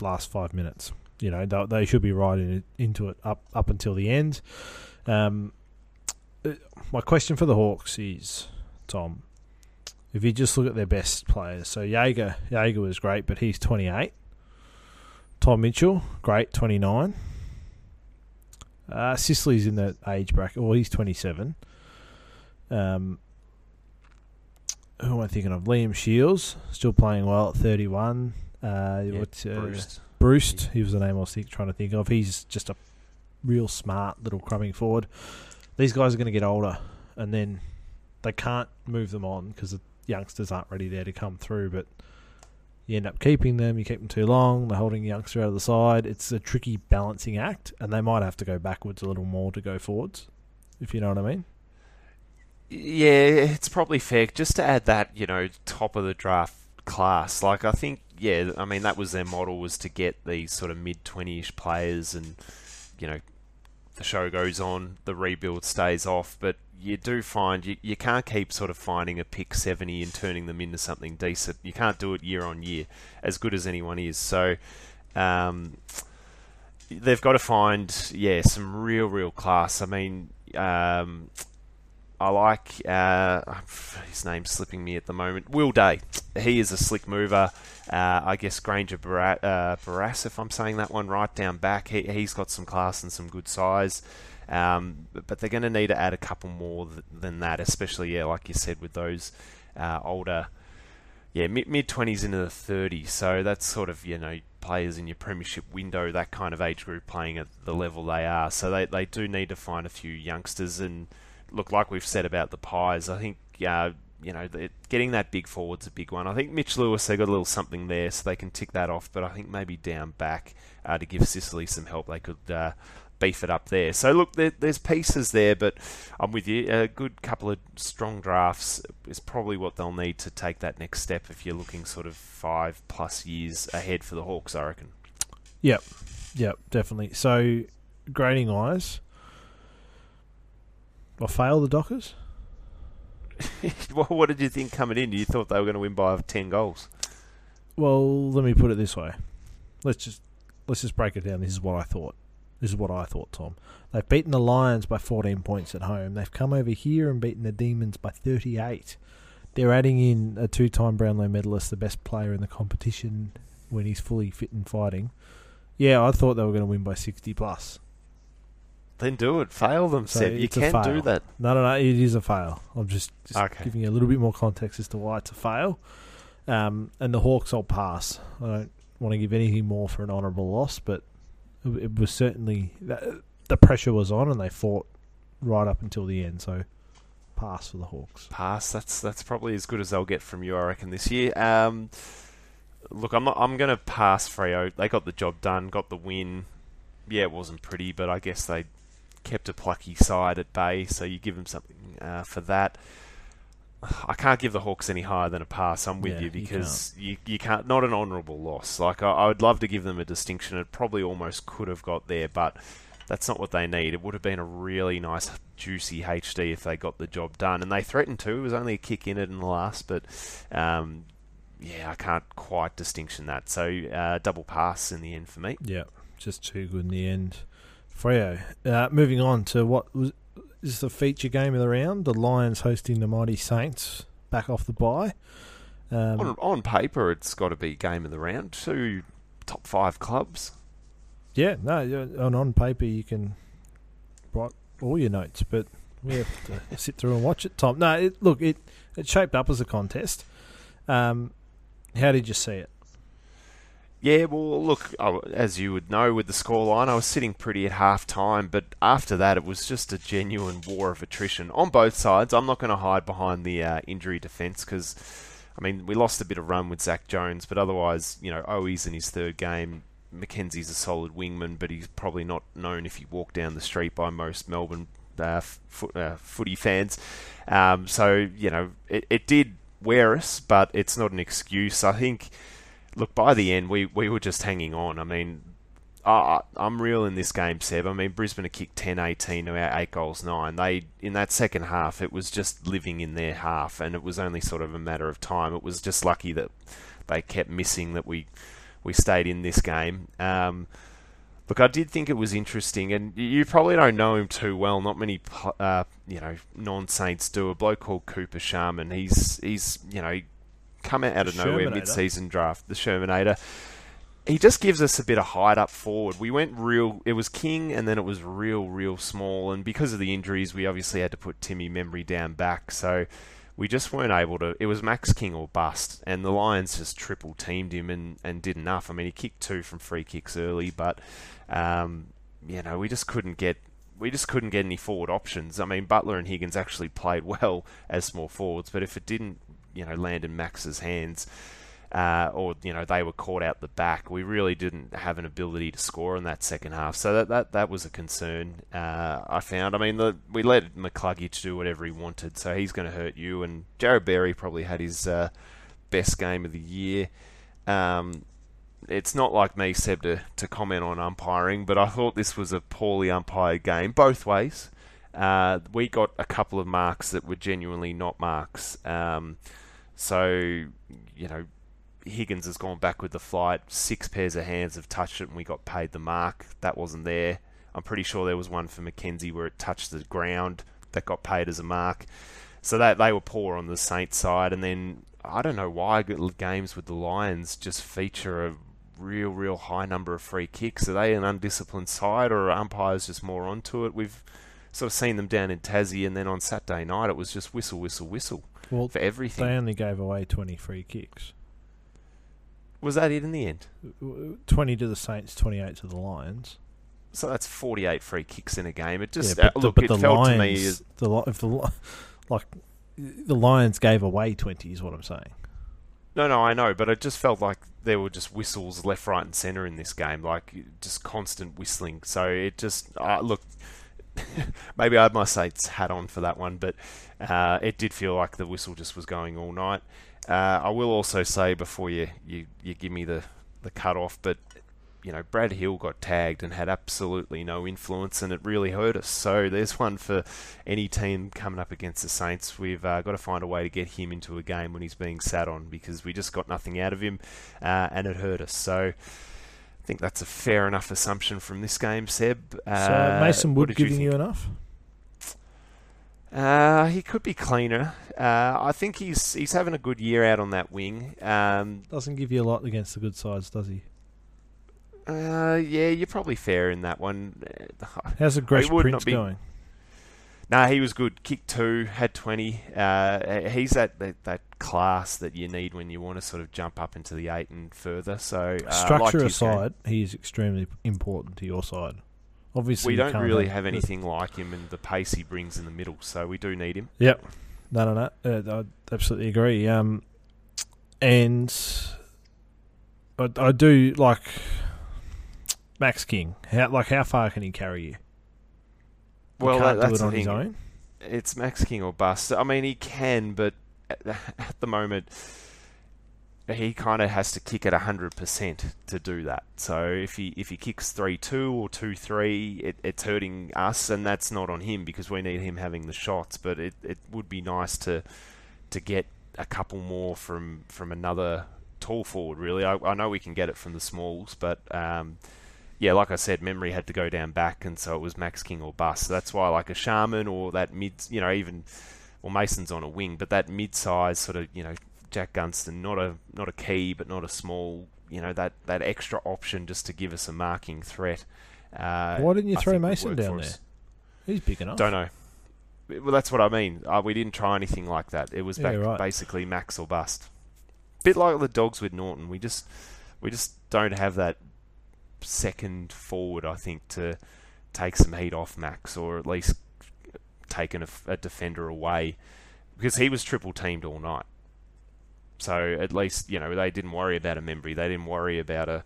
last five minutes. You know, they, they should be right in, into it up up until the end. Um, my question for the Hawks is, Tom, if you just look at their best players, so Jaeger, Jaeger was great, but he's twenty-eight. Tom Mitchell, great, twenty-nine. Uh, Sicily's in that age bracket. Well, he's twenty-seven. Um, who am I thinking of? Liam Shields, still playing well at thirty-one. Uh, yeah, what, uh, Bruce. Bruce, he was the name I was think, trying to think of. He's just a real smart little crumbing forward. These guys are going to get older, and then they can't move them on because the youngsters aren't really there to come through, but you end up keeping them, you keep them too long, they're holding a youngster out of the side. It's a tricky balancing act, and they might have to go backwards a little more to go forwards, if you know what I mean. Yeah, it's probably fair. Just to add that, you know, top of the draft class, like I think, yeah, I mean, that was their model, was to get these sort of mid-twenty-ish players, and, you know, the show goes on, the rebuild stays off, but you do find you, you can't keep sort of finding a pick seventy and turning them into something decent. You can't do it year on year, as good as anyone is. So um, they've got to find, yeah, some real, real class. I mean, um, I like, uh, his name's slipping me at the moment, Will Day. He is a slick mover. Uh, I guess Granger Barra- uh, Barrass, if I'm saying that one right, down back. He, he's got some class and some good size. Um, but they're going to need to add a couple more th- than that, especially, yeah, like you said, with those uh, older, yeah, mid- mid-twenties into the thirties. So that's sort of, you know, players in your premiership window, that kind of age group playing at the level they are. So they, they do need to find a few youngsters. And look, like we've said about the Pies, I think, uh, you know, getting that big forward's a big one. I think Mitch Lewis, they got a little something there, so they can tick that off. But I think maybe down back uh, to give Sicily some help, they could... Uh, beef it up there. So look, there, there's pieces there, but I'm with you. A good couple of strong drafts is probably what they'll need to take that next step if you're looking sort of five plus years ahead for the Hawks, I reckon. Yep, yep, definitely. So, grading wise, I fail the Dockers? Well, what did you think coming in? You thought they were going to win by ten goals? Well, let me put it this way. Let's just let's just break it down. This is what I thought. This is what I thought, Tom. They've beaten the Lions by fourteen points at home. They've come over here and beaten the Demons by thirty-eight. They're adding in a two-time Brownlow medalist, the best player in the competition when he's fully fit and fighting. Yeah, I thought they were going to win by sixty plus. Then do it. Fail them, so Seb. You can't do that. No, no, no. It is a fail. I'm just, just okay. giving you a little bit more context as to why it's a fail. Um, and the Hawks, I'll pass. I don't want to give anything more for an honourable loss, but it was certainly, the pressure was on, and they fought right up until the end. So, pass for the Hawks. Pass. That's that's probably as good as they'll get from you, I reckon, this year. Um, look, I'm not, I'm going to pass Freo. They got the job done, got the win. Yeah, it wasn't pretty, but I guess they kept a plucky side at bay. So you give them something uh, for that. I can't give the Hawks any higher than a pass. I'm with yeah, you because you can't. You, you can't. Not an honourable loss. Like I, I would love to give them a distinction. It probably almost could have got there, but that's not what they need. It would have been a really nice, juicy H D if they got the job done. And they threatened to. It was only a kick in it in the last, but um, yeah, I can't quite distinction that. So uh, double pass in the end for me. Yeah, just too good in the end. Freo. Uh, moving on to what was is the feature game of the round, the Lions hosting the Mighty Saints back off the bye. Um, on, on paper, it's got to be game of the round. Two top five clubs. Yeah, no, and on paper you can write all your notes, but we have to sit through and watch it, Tom. No, it, look, it, it shaped up as a contest. Um, how did you see it? Yeah, well, look, I, as you would know with the scoreline, I was sitting pretty at half-time, but after that it was just a genuine war of attrition on both sides. I'm not going to hide behind the uh, injury defence because, I mean, we lost a bit of run with Zach Jones, but otherwise, you know, Owies in his third game. Mackenzie's a solid wingman, but he's probably not known if you walk down the street by most Melbourne uh, fo- uh, footy fans. Um, so, you know, it, it did wear us, but it's not an excuse. I think, look, by the end, we, we were just hanging on. I mean, I, I'm real in this game, Seb. I mean, Brisbane had kicked ten eighteen to our eight goals, nine. They, in that second half, it was just living in their half, and it was only sort of a matter of time. It was just lucky that they kept missing, that we... We stayed in this game. Um, look, I did think it was interesting, and you probably don't know him too well. Not many, uh, you know, non-Saints do. A bloke called Cooper Sharman. He's he's you know come out, out of nowhere mid-season draft. The Shermanator. He just gives us a bit of height up forward. We went real. It was King, and then it was real, real small. And because of the injuries, we obviously had to put Timmy Membry down back. So. We just weren't able to... It was Max King or bust, and the Lions just triple-teamed him and, and did enough. I mean, he kicked two from free kicks early, but, um, you know, we just couldn't get... We just couldn't get any forward options. I mean, Butler and Higgins actually played well as small forwards, but if it didn't, you know, land in Max's hands, uh, or, you know, they were caught out the back, we really didn't have an ability to score in that second half. So that that, that was a concern, uh, I found. I mean, the, we let McCluggage do whatever he wanted, so he's going to hurt you. And Jarryd Berry probably had his uh, best game of the year. Um, it's not like me, Seb, to, to comment on umpiring, but I thought this was a poorly umpired game, both ways. Uh, we got a couple of marks that were genuinely not marks. Um, so, you know, Higgins has gone back with the flight. Six pairs of hands have touched it, and we got paid the mark. That wasn't there. I'm pretty sure there was one for McKenzie where it touched the ground that got paid as a mark. So that they were poor on the Saints side. And then I don't know why games with the Lions just feature a real, real high number of free kicks. Are they an undisciplined side, or are umpires just more onto it? We've sort of seen them down in Tassie, and then on Saturday night it was just whistle, whistle, whistle well, for everything. They only gave away twenty free kicks. Was that it in the end? twenty to the Saints, twenty-eight to the Lions. So that's forty-eight free kicks in a game. It just yeah, but, uh, look, but it the felt Lions, to me as the if the like the Lions gave away twenty is what I'm saying. No, no, I know, but it just felt like there were just whistles left, right, and centre in this game, like just constant whistling. So it just uh, look. Maybe I had my Saints hat on for that one, but uh, it did feel like the whistle just was going all night. Uh, I will also say before you, you, you give me the, the cut-off, but, you know, Brad Hill got tagged and had absolutely no influence, and it really hurt us. So there's one for any team coming up against the Saints. We've uh, got to find a way to get him into a game when he's being sat on, because we just got nothing out of him, uh, and it hurt us. So I think that's a fair enough assumption from this game, Seb. Uh, so Mason Wood giving you, you enough? Uh, he could be cleaner. Uh, I think he's he's having a good year out on that wing. Um, Doesn't give you a lot against the good sides, does he? Uh, yeah, you're probably fair in that one. How's the Gresh Prince be... going? Nah, he was good. Kicked two, had twenty. Uh, he's that, that that class that you need when you want to sort of jump up into the eight and further. So uh, structure aside, he is extremely important to your side. Obviously we don't really have anything like him, and the pace he brings in the middle, so we do need him. Yep. No, no, no. Uh, I absolutely agree. Um, and I, I do like Max King. How like how far can he carry you? He well, can't that, that's do it on the thing. His own. It's Max King or bust. I mean, he can, but at, at the moment, he kind of has to kick at one hundred percent to do that. So if he if he kicks three two or two three, it, it's hurting us, and that's not on him because we need him having the shots. But it, it would be nice to to get a couple more from, from another tall forward, really. I, I know we can get it from the smalls, but um, yeah, like I said, memory had to go down back, and so it was Max King or bust. So that's why like a Sharman or that mid, you know, even, well, Mason's on a wing, but that mid-size sort of, you know, Jack Gunston, not a not a key, but not a small, you know, that, that extra option just to give us a marking threat. Uh, Why didn't you I throw Mason down there? Us. He's big enough. Don't know. Well, that's what I mean. Uh, we didn't try anything like that. It was yeah, back, right. basically Max or bust. Bit like the Dogs with Norton. We just we just don't have that second forward, I think, to take some heat off Max, or at least taking a, a defender away, because he was triple teamed all night. So at least, you know, they didn't worry about a Membry. They didn't worry about a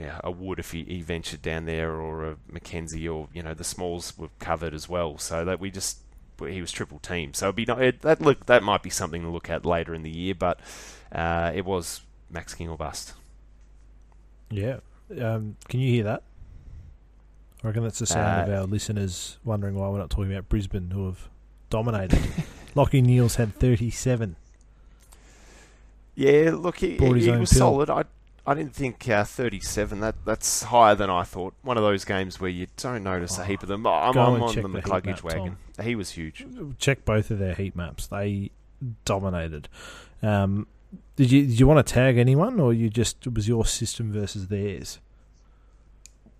yeah, a Wood if he, he ventured down there, or a McKenzie, or, you know, the smalls were covered as well. So that we just, he was triple teamed. So it'd be not, it, that look that might be something to look at later in the year, but uh, it was Max King or bust. Yeah. Um, can you hear that? I reckon that's the sound uh, of our listeners wondering why we're not talking about Brisbane, who have dominated. Lachie Neale's had thirty-seven. Yeah, look, he, he, he was pill. solid. I I didn't think uh, thirty-seven. That that's higher than I thought. One of those games where you don't notice oh, a heap of them. I'm, I'm on the McCluggage wagon. Tom. He was huge. Check both of their heat maps. They dominated. Um, did you did you want to tag anyone, or you just, it was your system versus theirs?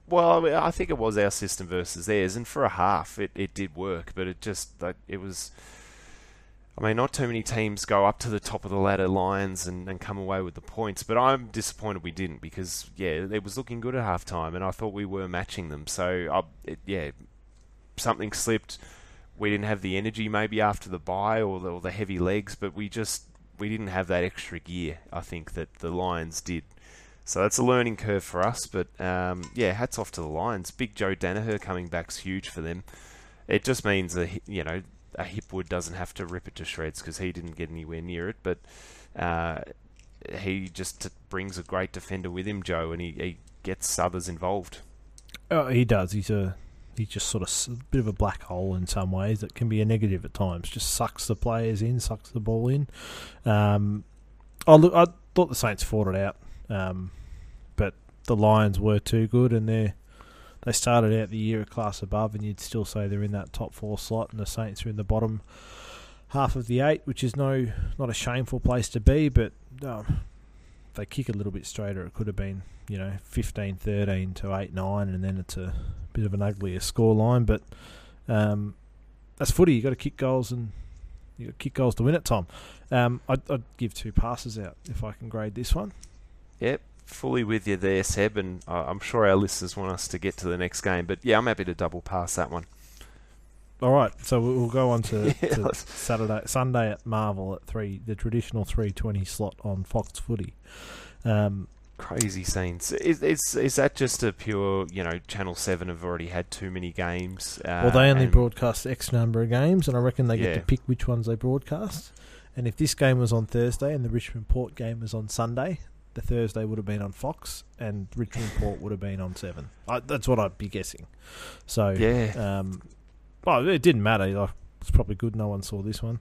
Well, I think it was our system versus theirs, and for a half, it, it did work. But it just it was. I mean, not too many teams go up to the top of the ladder, Lions, and, and come away with the points. But I'm disappointed we didn't, because, yeah, it was looking good at halftime, and I thought we were matching them. So, I, it, yeah, something slipped. We didn't have the energy maybe after the bye, or the, or the heavy legs, but we just we didn't have that extra gear, I think, that the Lions did. So that's a learning curve for us. But, um, yeah, hats off to the Lions. Big Joe Danaher coming back's huge for them. It just means that, you know, a Hipwood doesn't have to rip it to shreds, because he didn't get anywhere near it, but uh, he just brings a great defender with him, Joe, and he, he gets others involved. Oh, he does. He's a he's just sort of a bit of a black hole in some ways that can be a negative at times. Just sucks the players in, sucks the ball in. Um, I, look, I thought the Saints fought it out, um, but the Lions were too good, and they're They started out the year a class above, and you'd still say they're in that top four slot, and the Saints are in the bottom half of the eight, which is no not a shameful place to be, but um, they kick a little bit straighter. It could have been, you know, fifteen thirteen to eight nine, and then it's a bit of an uglier scoreline. But um, that's footy. You've got to kick goals, and you got to kick goals to win it, Tom. Um, I'd, I'd give two passes out if I can grade this one. Yep. Fully with you there, Seb, and I'm sure our listeners want us to get to the next game, but yeah, I'm happy to double pass that one. All right, so we'll go on to, yeah, to Saturday, Sunday at Marvel at three, the traditional three twenty slot on Fox Footy. Um, Crazy scenes. Is, is is that just a pure, you know, Channel Seven have already had too many games? Uh, well, they only broadcast X number of games, and I reckon they get yeah. to pick which ones they broadcast. And if this game was on Thursday and the Richmond Port game was on Sunday, the Thursday would have been on Fox, and Richmond Port would have been on Seven. I, that's what I'd be guessing. So, yeah. Um, well, it didn't matter. Like, it's probably good no one saw this one.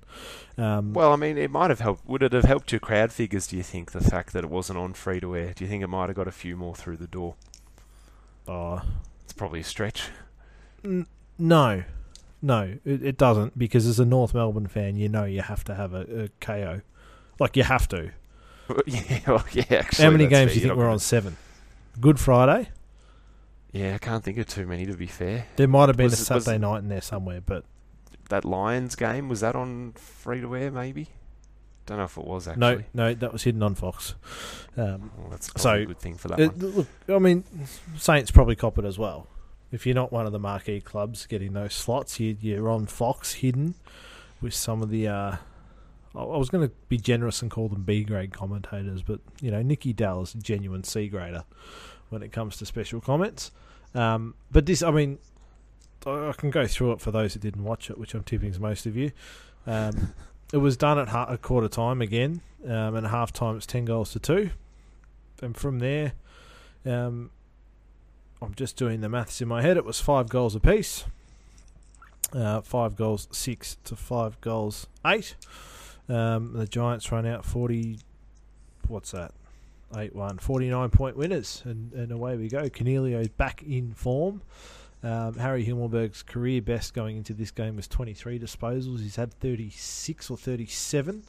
Um, well, I mean, it might have helped. Would it have helped your crowd figures, do you think, the fact that it wasn't on free to air? Do you think it might have got a few more through the door? Oh, it's probably a stretch. N- no. No, it, it doesn't, because as a North Melbourne fan, you know you have to have a, a K O. Like, you have to. Yeah, well, yeah, actually, how many games do you think we're on? Seven. Good Friday? Yeah, I can't think of too many, to be fair. There might have been a Saturday night in there somewhere, but... That Lions game, was that on free-to-air, maybe? Don't know if it was, actually. No, no, that was hidden on Fox. Um, well, that's probably so, a good thing for that uh, one. Look, I mean, Saints probably cop it as well. If you're not one of the marquee clubs getting those slots, you, you're on Fox hidden with some of the... Uh, I was going to be generous and call them B-grade commentators, but, you know, Nicky Dale is a genuine C-grader when it comes to special comments. Um, but this, I mean, I can go through it for those who didn't watch it, which I'm tipping is most of you. Um, it was done at ha- a quarter time again, um, and at half time it's ten goals to two, and from there, um, I'm just doing the maths in my head. It was five goals apiece, uh, five goals six to five goals eight. Um, the Giants run out forty. What's that? eight one forty-nine point winners, and, and away we go. Cornelio's back in form. Um, Harry Himmelberg's career best going into this game was twenty-three disposals. He's had thirty-six or thirty-seven.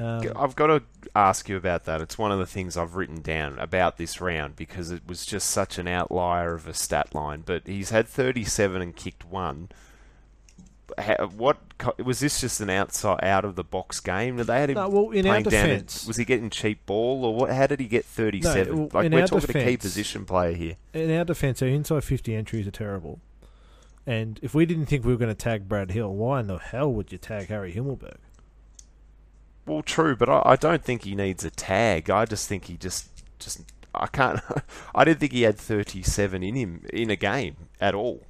Um, I've got to ask you about that. It's one of the things I've written down about this round because it was just such an outlier of a stat line. But he's had thirty-seven and kicked one. What was this? Just an outside, out of the box game? Did they had him no, well, in playing our defense, down? And, was he getting cheap ball, or what? How did he get thirty-seven? No, well, like we're talking defense, a key position player here. In our defense, our inside fifty entries are terrible. And if we didn't think we were going to tag Brad Hill, why in the hell would you tag Harry Himmelberg? Well, true, but I, I don't think he needs a tag. I just think he just just I can't. I didn't think he had thirty-seven in him in a game at all.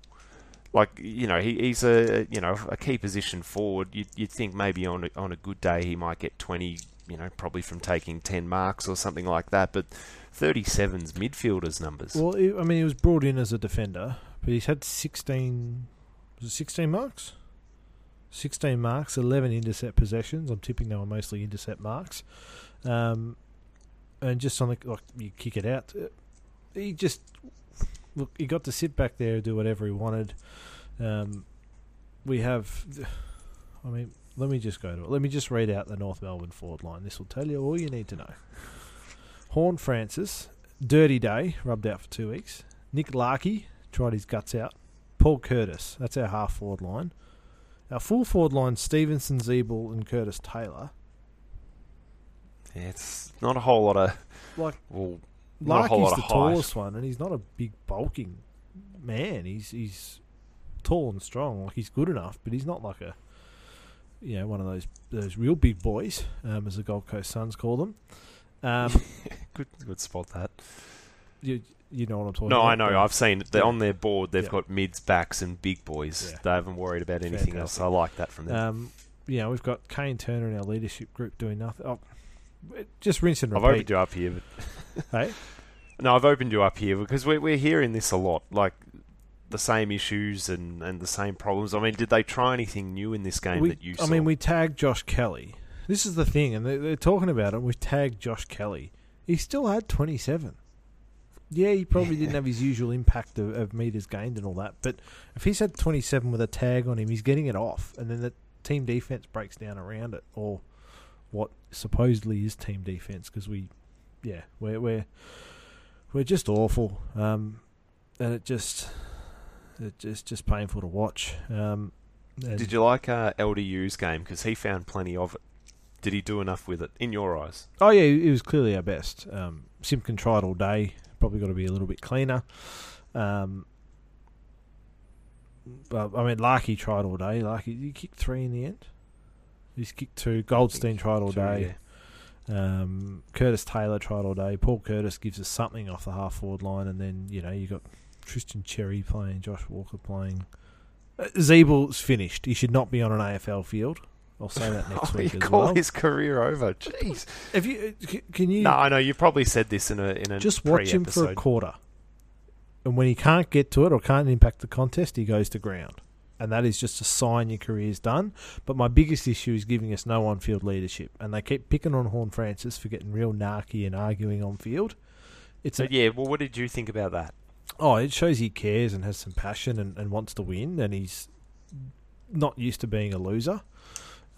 Like, you know, he, he's a, you know, a key position forward. You'd, you'd think maybe on a, on a good day he might get twenty, you know, probably from taking ten marks or something like that. But thirty-seven's midfielders' numbers. Well, I mean, he was brought in as a defender, but he's had sixteen, was it sixteen marks? sixteen marks, eleven intercept possessions. I'm tipping they were mostly intercept marks. Um, and just on the, like, you kick it out. He just... Look, he got to sit back there and do whatever he wanted. Um, we have... I mean, let me just go to it. Let me just read out the North Melbourne forward line. This will tell you all you need to know. Horn Francis, dirty day, rubbed out for two weeks. Nick Larky, tried his guts out. Paul Curtis, that's our half forward line. Our full forward line, Stevenson, Zeeble and Curtis Taylor. Yeah, it's not a whole lot of... Like... Well, Larky's the tallest one, and he's not a big bulking man. He's he's tall and strong. Like, he's good enough, but he's not like a, you know, one of those those real big boys, um, as the Gold Coast Suns call them. Um, good good spot that. You you know what I'm talking no, about. No, I know. I've seen it. They're on their board. They've yeah. got mids, backs, and big boys. Yeah. They haven't worried about anything Fantastic. else. I like that from them. Um, yeah, you know, we've got Kane Turner in our leadership group doing nothing. Oh, just rinse and repeat. I've opened you up here, but hey, no, I've opened you up here because we're we're hearing this a lot, like the same issues and, and the same problems. I mean, did they try anything new in this game we, that you? I saw? mean, we tagged Josh Kelly. This is the thing, and they're, they're talking about it. We tagged Josh Kelly. He still had twenty-seven. Yeah, he probably yeah. didn't have his usual impact of, of meters gained and all that. But if he's had twenty-seven with a tag on him, he's getting it off, and then the team defense breaks down around it, or what supposedly is team defense, because we, yeah, we're we're we're just awful, um, and it just it just just painful to watch. Um, Did you like uh, L D U's game? Because he found plenty of it. Did he do enough with it in your eyes? Oh yeah, it was clearly our best. Um, Simpkin tried all day. Probably got to be a little bit cleaner. Um, but I mean, Larky tried all day. Larky, you kicked three in the end. He's kicked two. Goldstein tried all day. Two, yeah. um, Curtis Taylor tried all day. Paul Curtis gives us something off the half-forward line. And then, you know, you got Tristan Cherry playing, Josh Walker playing. Uh, Zeeble's finished. He should not be on an A F L field. I'll say that next oh, week as well. You call his career over. Jeez. If you, can you... No, I know. You probably said this in a in a Just watch him for a quarter. And when he can't get to it or can't impact the contest, he goes to ground. And that is just a sign your career's done. But my biggest issue is giving us no on-field leadership. And they keep picking on Horn Francis for getting real narky and arguing on-field. It's so, a, yeah, well, what did you think about that? Oh, it shows he cares and has some passion and, and wants to win. And he's not used to being a loser,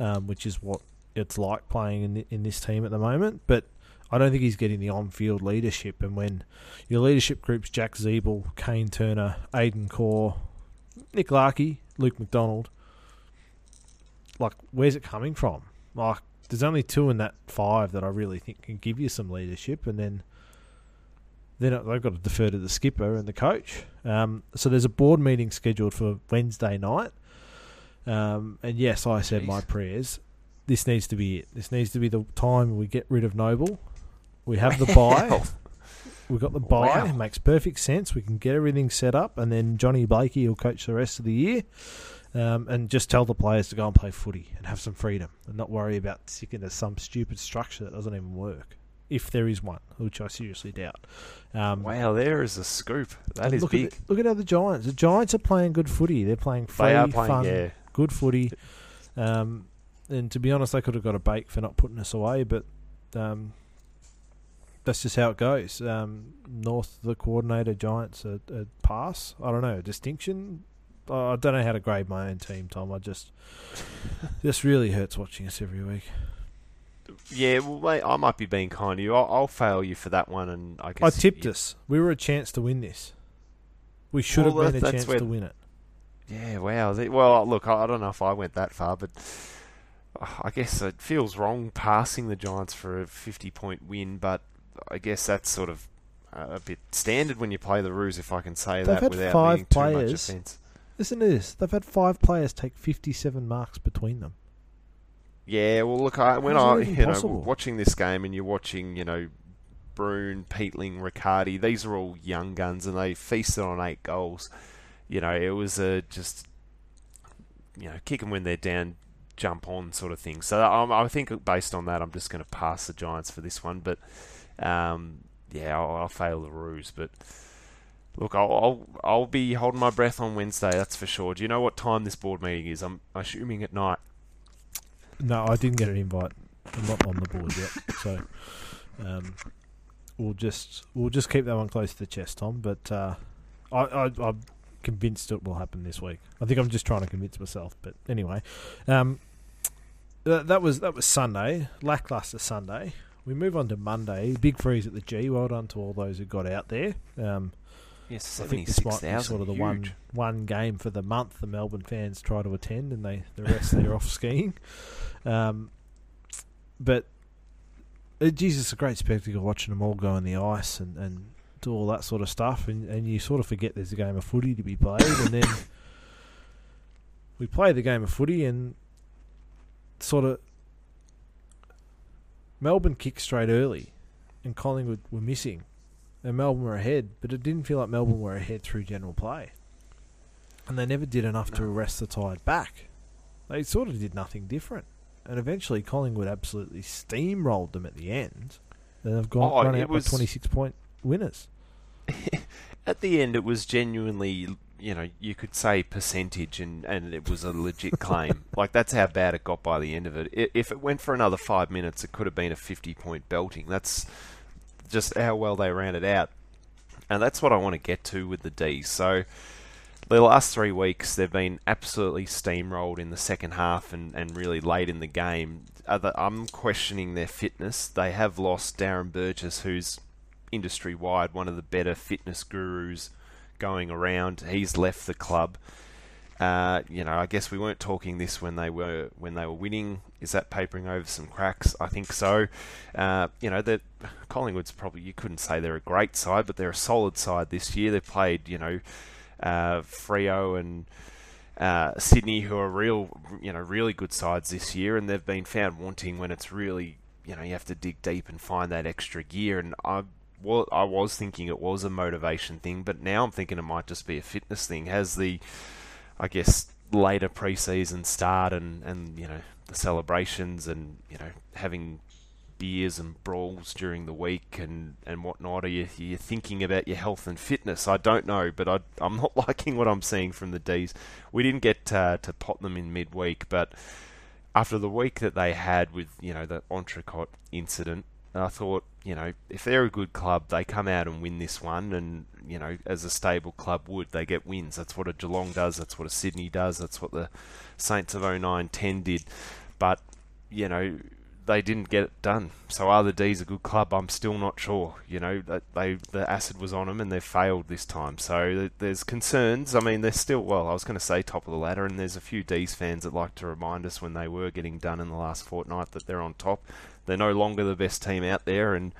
um, which is what it's like playing in, the, in this team at the moment. But I don't think he's getting the on-field leadership. And when your leadership group's Jack Zeeble, Kane Turner, Aidan Corr, Nick Larky, Luke McDonald, like, where's it coming from? Like, there's only two in that five that I really think can give you some leadership, and then then they've got to defer to the skipper and the coach. Um, so there's a board meeting scheduled for Wednesday night, um, and yes, I said Jeez. my prayers. This needs to be it. This needs to be the time we get rid of Noble. We have the bye. We've got the buy. Wow. It makes perfect sense. We can get everything set up, and then Johnny Blakey will coach the rest of the year. um, and just tell the players to go and play footy and have some freedom and not worry about sticking to some stupid structure that doesn't even work, if there is one, which I seriously doubt. Um, wow, there is a scoop. That is look big. At the, look at how the Giants. The Giants are playing good footy. They're playing free, they are playing, fun, yeah. good footy. Um, and to be honest, they could have got a bake for not putting us away, but um, that's just how it goes. Um, North, the coordinator, Giants, a, a pass. I don't know, a distinction. I don't know how to grade my own team, Tom. I just, this really hurts watching us every week. Yeah, well, mate, I might be being kind to you. I'll, I'll fail you for that one, and I guess I tipped you, us. We were a chance to win this. We should well, have been a chance where, to win it. Yeah, wow. Well, look, I don't know if I went that far, but I guess it feels wrong passing the Giants for a fifty-point win. But I guess that's sort of a bit standard when you play the Roos, if I can say They've that without five being players, too much offence. Listen to this. They've had five players take fifty-seven marks between them. Yeah, well, look, I, when I, you know, watching this game and you're watching, you know, Bruin, Peatling, Riccardi, these are all young guns and they feasted on eight goals. You know, it was a just, you know, kick them when they're down, jump on sort of thing. So um, I think based on that, I'm just going to pass the Giants for this one. But, um, yeah, I'll, I'll fail the Roos. But, look, I'll, I'll I'll be holding my breath on Wednesday, that's for sure. Do you know what time this board meeting is? I'm assuming at night. No, I didn't get an invite. I'm not on the board yet, so um, we'll just we'll just keep that one close to the chest, Tom. But uh, I, I, I'm convinced it will happen this week. I think I'm just trying to convince myself. But anyway, um, th- that was that was Sunday, lackluster Sunday. We move on to Monday. Big freeze at the G. Well done to all those who got out there. Um, yes, seventy-six thousand. I think this might be sort of the one, one game for the month the Melbourne fans try to attend, and they the rest they're off skiing. Um, but Jesus, it's a great spectacle watching them all go on the ice and, and do all that sort of stuff, and, and you sort of forget there's a game of footy to be played, and then we play the game of footy and sort of Melbourne kicked straight early and Collingwood were missing and Melbourne were ahead, but it didn't feel like Melbourne were ahead through general play, and they never did enough to arrest the tide back. They sort of did nothing different. And eventually, Collingwood absolutely steamrolled them at the end. And they've gone oh, run out was, by twenty-six point winners. At the end, it was genuinely, you know, you could say percentage, and, and it was a legit claim. Like, that's how bad it got by the end of it. it. If it went for another five minutes, it could have been a fifty-point belting. That's just how well they ran it out. And that's what I want to get to with the D. So the last three weeks, they've been absolutely steamrolled in the second half and, and really late in the game. Other, I'm questioning their fitness. They have lost Darren Burgess, who's industry-wide one of the better fitness gurus going around. He's left the club. Uh, you know, I guess we weren't talking this when they were when they were winning. Is that papering over some cracks? I think so. Uh, you know, that Collingwood's probably, you couldn't say they're a great side, but they're a solid side this year. They played, you know, Uh, Freo and uh, Sydney, who are real, you know, really good sides this year, and they've been found wanting when it's really, you know, you have to dig deep and find that extra gear. And I, well, I was thinking it was a motivation thing, but now I'm thinking it might just be a fitness thing. Has the, I guess, later preseason start and, and you know the celebrations and you know having beers and brawls during the week and, and whatnot? Are you, are you thinking about your health and fitness? I don't know, but I, I'm not liking what I'm seeing from the Ds. We didn't get uh, to pot them in midweek, but after the week that they had with, you know, the Entrecôte incident, I thought, you know, if they're a good club, they come out and win this one, and, you know, as a stable club would, they get wins. That's what a Geelong does, that's what a Sydney does, that's what the Saints of oh nine ten did. But, you know, they didn't get it done. So are the D's a good club? I'm still not sure. You know, they the acid was on them and they failed this time. So there's concerns. I mean, they're still, well, I was going to say top of the ladder, and there's a few D's fans that like to remind us when they were getting done in the last fortnight that they're on top. They're no longer the best team out there, and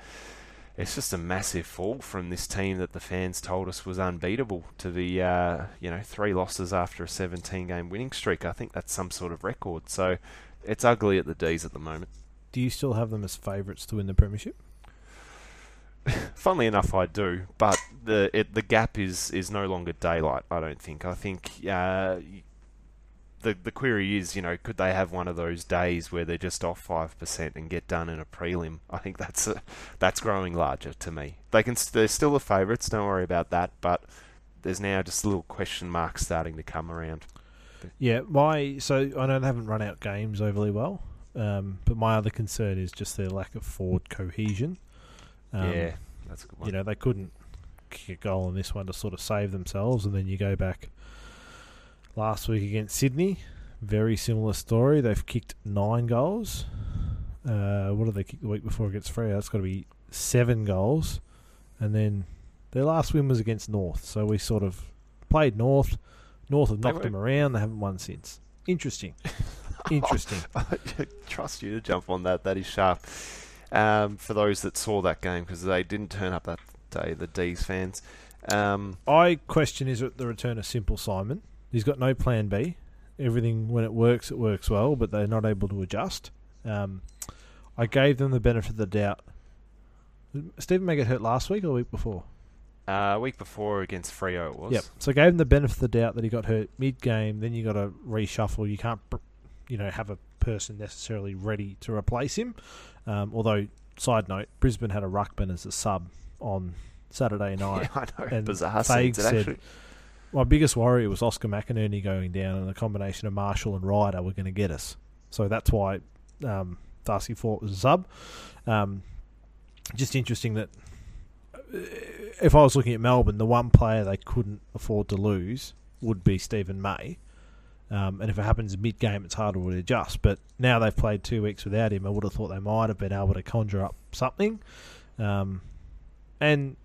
it's just a massive fall from this team that the fans told us was unbeatable to be, uh, you know, three losses after a seventeen-game winning streak. I think that's some sort of record. So it's ugly at the D's at the moment. Do you still have them as favourites to win the premiership? Funnily enough, I do, but the it, the gap is, is no longer daylight. I don't think. I think uh, the the query is, you know, could they have one of those days where they're just off five percent and get done in a prelim? I think that's a, that's growing larger to me. They can, they're still the favourites, don't worry about that, but there's now just little question marks starting to come around. Yeah, my so I know they haven't run out games overly well, um, but my other concern is just their lack of forward cohesion. Um, yeah, that's a good one. You know, they couldn't kick a goal in this one to sort of save themselves, and then you go back last week against Sydney, very similar story. They've kicked nine goals. Uh, what did they kick the week before against Freo? That's got to be seven goals, and then their last win was against North. So we sort of played North. North have knocked them around. They haven't won since. Interesting. Interesting. I trust you to jump on that. That is sharp. Um, for those that saw that game, because they didn't turn up that day, the D's fans. Um, I question, is it the return of Simple Simon? He's got no plan B. Everything, when it works, it works well, but they're not able to adjust. Um, I gave them the benefit of the doubt. Did Steven May get hurt last week or the week before? Uh, week before against Freo it was. Yep. So I gave him the benefit of the doubt that he got hurt mid-game. Then you got to reshuffle. You can't, you know, have a person necessarily ready to replace him. Um, although, side note, Brisbane had a ruckman as a sub on Saturday night. Yeah, I know. And bizarre scenes, said, actually. My biggest worry was Oscar McInerney going down, and the combination of Marshall and Ryder were going to get us. So that's why um, Darcy Fort was a sub. Um, just interesting that. Uh, If I was looking at Melbourne, the one player they couldn't afford to lose would be Stephen May. Um, and if it happens mid-game, it's harder to adjust. But now they've played two weeks without him, I would have thought they might have been able to conjure up something. Um, and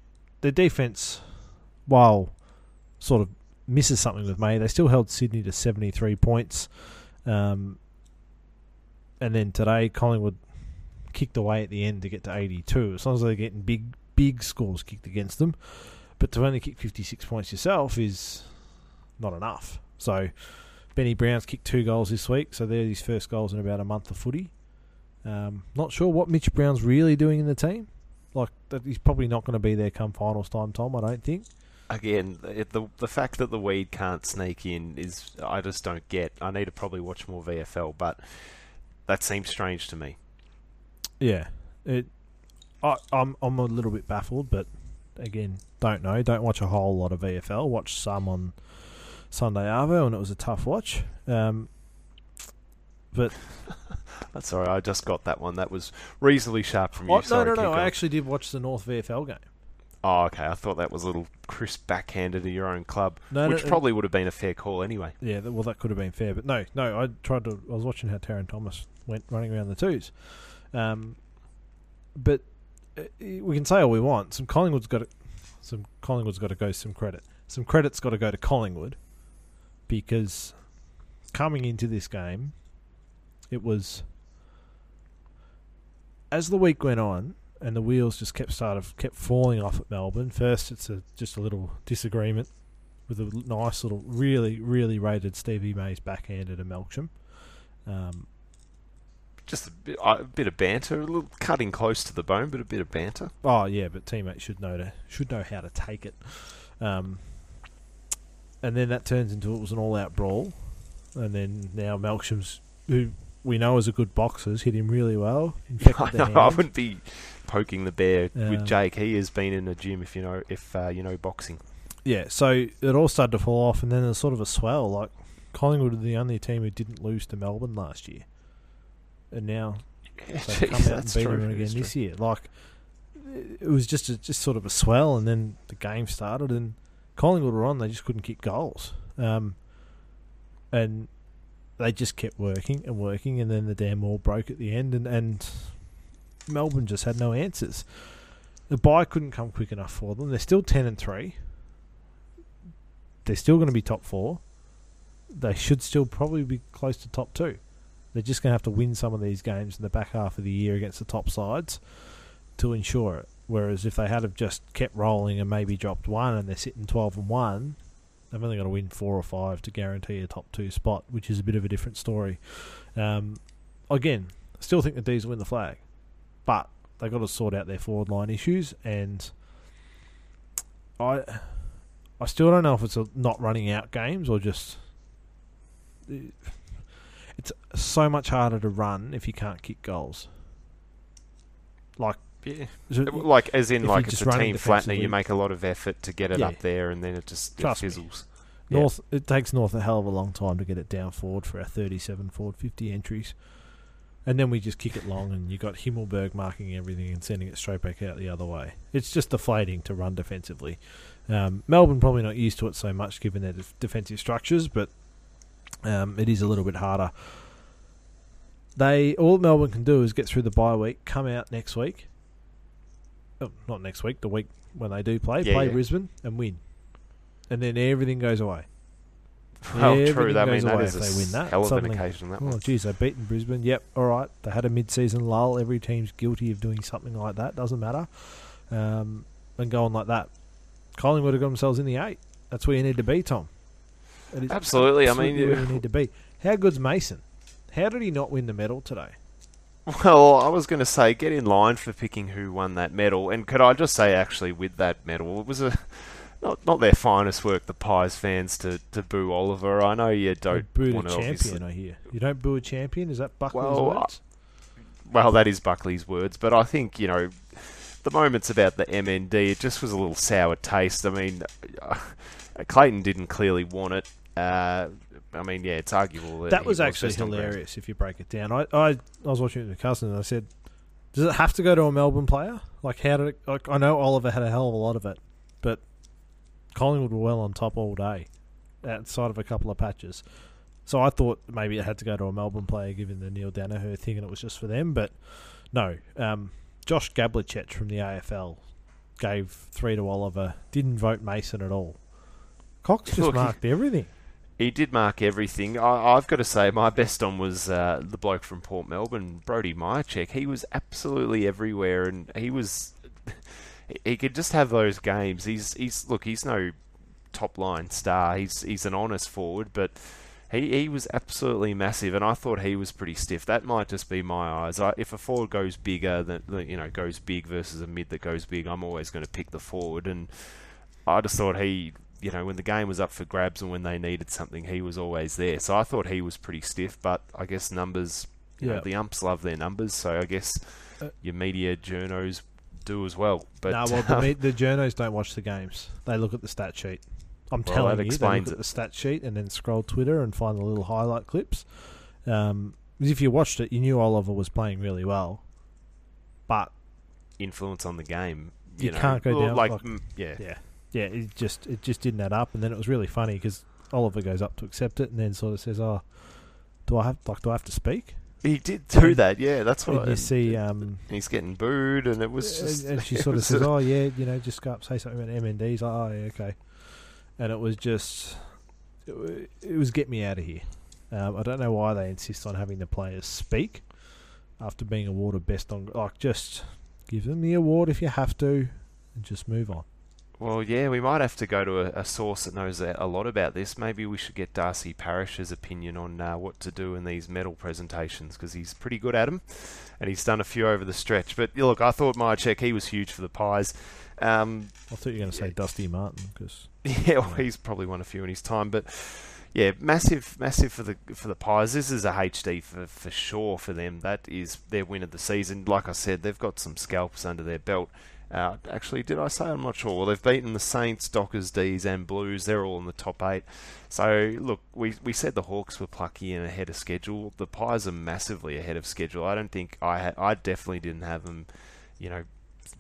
the defence, while sort of misses something with May, they still held Sydney to seventy-three points. Um, and then today, Collingwood kicked away at the end to get to eighty-two. As long as they're getting big... big scores kicked against them, but to only kick fifty-six points yourself is not enough. So Benny Brown's kicked two goals this week, so they're his first goals in about a month of footy. Um, not sure what Mitch Brown's really doing in the team. Like, that he's probably not going to be there come finals time, Tom, I don't think. Again, the the fact that the weed can't sneak in is, I just don't get. I need to probably watch more V F L, but that seems strange to me. Yeah, it I, I'm I'm a little bit baffled, but again, don't know. Don't watch a whole lot of V F L. Watch some on Sunday Arvo, and it was a tough watch. Um, but that's all right. I just got that one. That was reasonably sharp from you. Oh, Sorry, no, no, no. Going. I actually did watch the North V F L game. Oh, okay. I thought that was a little crisp backhander to your own club, no, which no, probably would have been a fair call anyway. Yeah, well, that could have been fair, but no, no. I tried to. I was watching how Taron Thomas went running around the twos, um, but. We can say all we want. Some Collingwood's got to, some Collingwood's got to go some credit. Some credit's got to go to Collingwood, because coming into this game, it was, as the week went on and the wheels just kept sort of kept falling off at Melbourne. First, it's a, just a little disagreement with a nice little, really, really rated Stevie May's backhand at a Melksham. Um, Just a bit, a bit of banter, a little cutting close to the bone, but a bit of banter. Oh yeah, but teammates should know to should know how to take it. Um, and then that turns into it was an all-out brawl, and then now Melksham's, who we know is a good boxer, hit him really well. I, know, I wouldn't be poking the bear um, with Jake. He has been in a gym if you know if uh, you know boxing. Yeah, so it all started to fall off, and then there's sort of a swell. Like Collingwood are the only team who didn't lose to Melbourne last year. And now yeah, they come out and beat true, them again this year. Like, it was just a, just sort of a swell, and then the game started, and Collingwood were on. They just couldn't kick goals, um, and they just kept working and working, and then the damn wall broke at the end, and, and Melbourne just had no answers. The bye couldn't come quick enough for them. They're still ten and three. They're still going to be top four. They should still probably be close to top two. They're just going to have to win some of these games in the back half of the year against the top sides to ensure it. Whereas if they had have just kept rolling and maybe dropped one and they're sitting twelve and one, they've only got to win four or five to guarantee a top two spot, which is a bit of a different story. Um, again, I still think the D's will win the flag, but they've got to sort out their forward line issues, and I I still don't know if it's a not running out games or just it's so much harder to run if you can't kick goals. Like, yeah. it, like as in, like it's a team flattener. You make a lot of effort to get it yeah. up there, and then it just it fizzles. Yeah. North, it takes North a hell of a long time to get it down forward for our thirty-seven forward fifty entries, and then we just kick it long, and you got Himmelberg marking everything and sending it straight back out the other way. It's just deflating to run defensively. Um, Melbourne probably not used to it so much given their def- defensive structures, but um, it is a little bit harder. They all Melbourne can do is get through the bye week, come out next week. Oh, not next week, the week when they do play, yeah, play yeah. Brisbane and win. And then everything goes away. Well, everything true. That means that is a win that. hell of Suddenly, an occasion. That oh, one. Geez, they've beaten Brisbane. Yep, all right. They had a mid-season lull. Every team's guilty of doing something like that. Doesn't matter. Um, and go on like that. Collingwood have got themselves in the eight. That's where you need to be, Tom. Absolutely. absolutely. I mean, where yeah. you need to be. How good's Mason? How did he not win the medal today? Well, I was going to say, get in line for picking who won that medal. And could I just say, actually, with that medal, it was a... Not not their finest work, the Pies fans, to, to boo Oliver. I know you don't boo a champion, I hear. You don't boo a champion? Is that Buckley's well, words? I, well, that is Buckley's words. But I think, you know, the moments about the M N D, it just was a little sour taste. I mean, uh, Clayton didn't clearly want it. Uh, I mean, yeah, it's arguable. That, that was actually was hilarious, if you break it down. I, I, I was watching it with Carson and I said, does it have to go to a Melbourne player? Like, how did it... Like, I know Oliver had a hell of a lot of it, but... Collingwood were well on top all day, outside of a couple of patches. So I thought maybe it had to go to a Melbourne player, given the Neil Danaher thing, and it was just for them. But no, um, Josh Gablichet from the A F L gave three to Oliver. Didn't vote Mason at all. Cox just Look, marked he, everything. He did mark everything. I, I've got to say, my best on was uh, the bloke from Port Melbourne, Brodie Majacek. He was absolutely everywhere, and he was. He could just have those games. He's he's look. He's no top line star. He's he's an honest forward, but he, he was absolutely massive. And I thought he was pretty stiff. That might just be my eyes. I, if a forward goes bigger than you know goes big versus a mid that goes big, I'm always going to pick the forward. And I just thought he you know when the game was up for grabs and when they needed something, he was always there. So I thought he was pretty stiff. But I guess numbers. You yeah. know, the umps love their numbers. So I guess your media journos. Do as well, but nah, well, the, the journos don't watch the games. They look at the stat sheet. I'm well, telling you, they look at the stat sheet and then scroll Twitter and find the little highlight clips. Um, if you watched it, you knew Oliver was playing really well, but influence on the game you, you know, can't go down. Like, like mm, yeah, yeah, yeah. It just it just didn't add up, and then it was really funny because Oliver goes up to accept it and then sort of says, "Oh, do I have like do I have to speak?" He did do that, yeah. That's what and you I, see. Um, he's getting booed, and it was just. And she sort of says, "Oh yeah, you know, just go up, say something about M N Ds." Like, oh, yeah, okay. And it was just, it, it was get me out of here. Um, I don't know why they insist on having the players speak after being awarded best on. Like, just give them the award if you have to, and just move on. Well, yeah, we might have to go to a, a source that knows a, a lot about this. Maybe we should get Darcy Parrish's opinion on uh, what to do in these medal presentations, because he's pretty good at them, and he's done a few over the stretch. But look, I thought Majacek, he was huge for the Pies. Um, I thought you were going to say yeah. Dusty Martin, because yeah, well, he's probably won a few in his time. But yeah, massive, massive for the for the Pies. This is a H D for for sure for them. That is their win of the season. Like I said, they've got some scalps under their belt. Uh, actually, did I say? I'm not sure. Well, they've beaten the Saints, Dockers, D's and Blues. They're all in the top eight. So, look, we we said the Hawks were plucky and ahead of schedule. The Pies are massively ahead of schedule. I don't think... I ha- I definitely didn't have them, you know,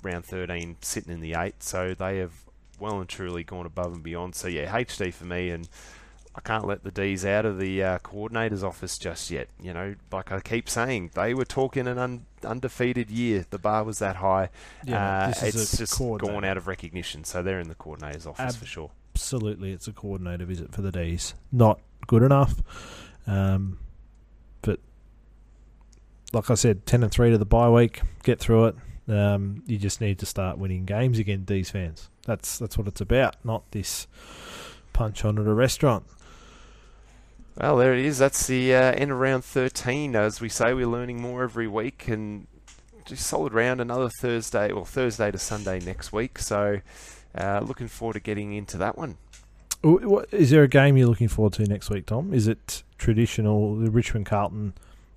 round thirteen sitting in the eight. So, they have well and truly gone above and beyond. So, yeah, H D for me. And I can't let the D's out of the uh, coordinator's office just yet. You know, like I keep saying, they were talking an un- undefeated year. The bar was that high. Yeah, uh, it's just gone out of recognition. So they're in the coordinator's office Ab- for sure. Absolutely, it's a coordinator visit for the D's. Not good enough. Um, but like I said, ten and three to the bye week. Get through it. Um, you just need to start winning games again, D's fans. That's that's what it's about. Not this punch on at a restaurant. Well, there it is. That's the uh, end of round thirteen. As we say, we're learning more every week, and just solid round. Another Thursday, well, Thursday to Sunday next week. So, uh, looking forward to getting into that one. Is there a game you're looking forward to next week, Tom? Is it traditional, the Richmond Carlton?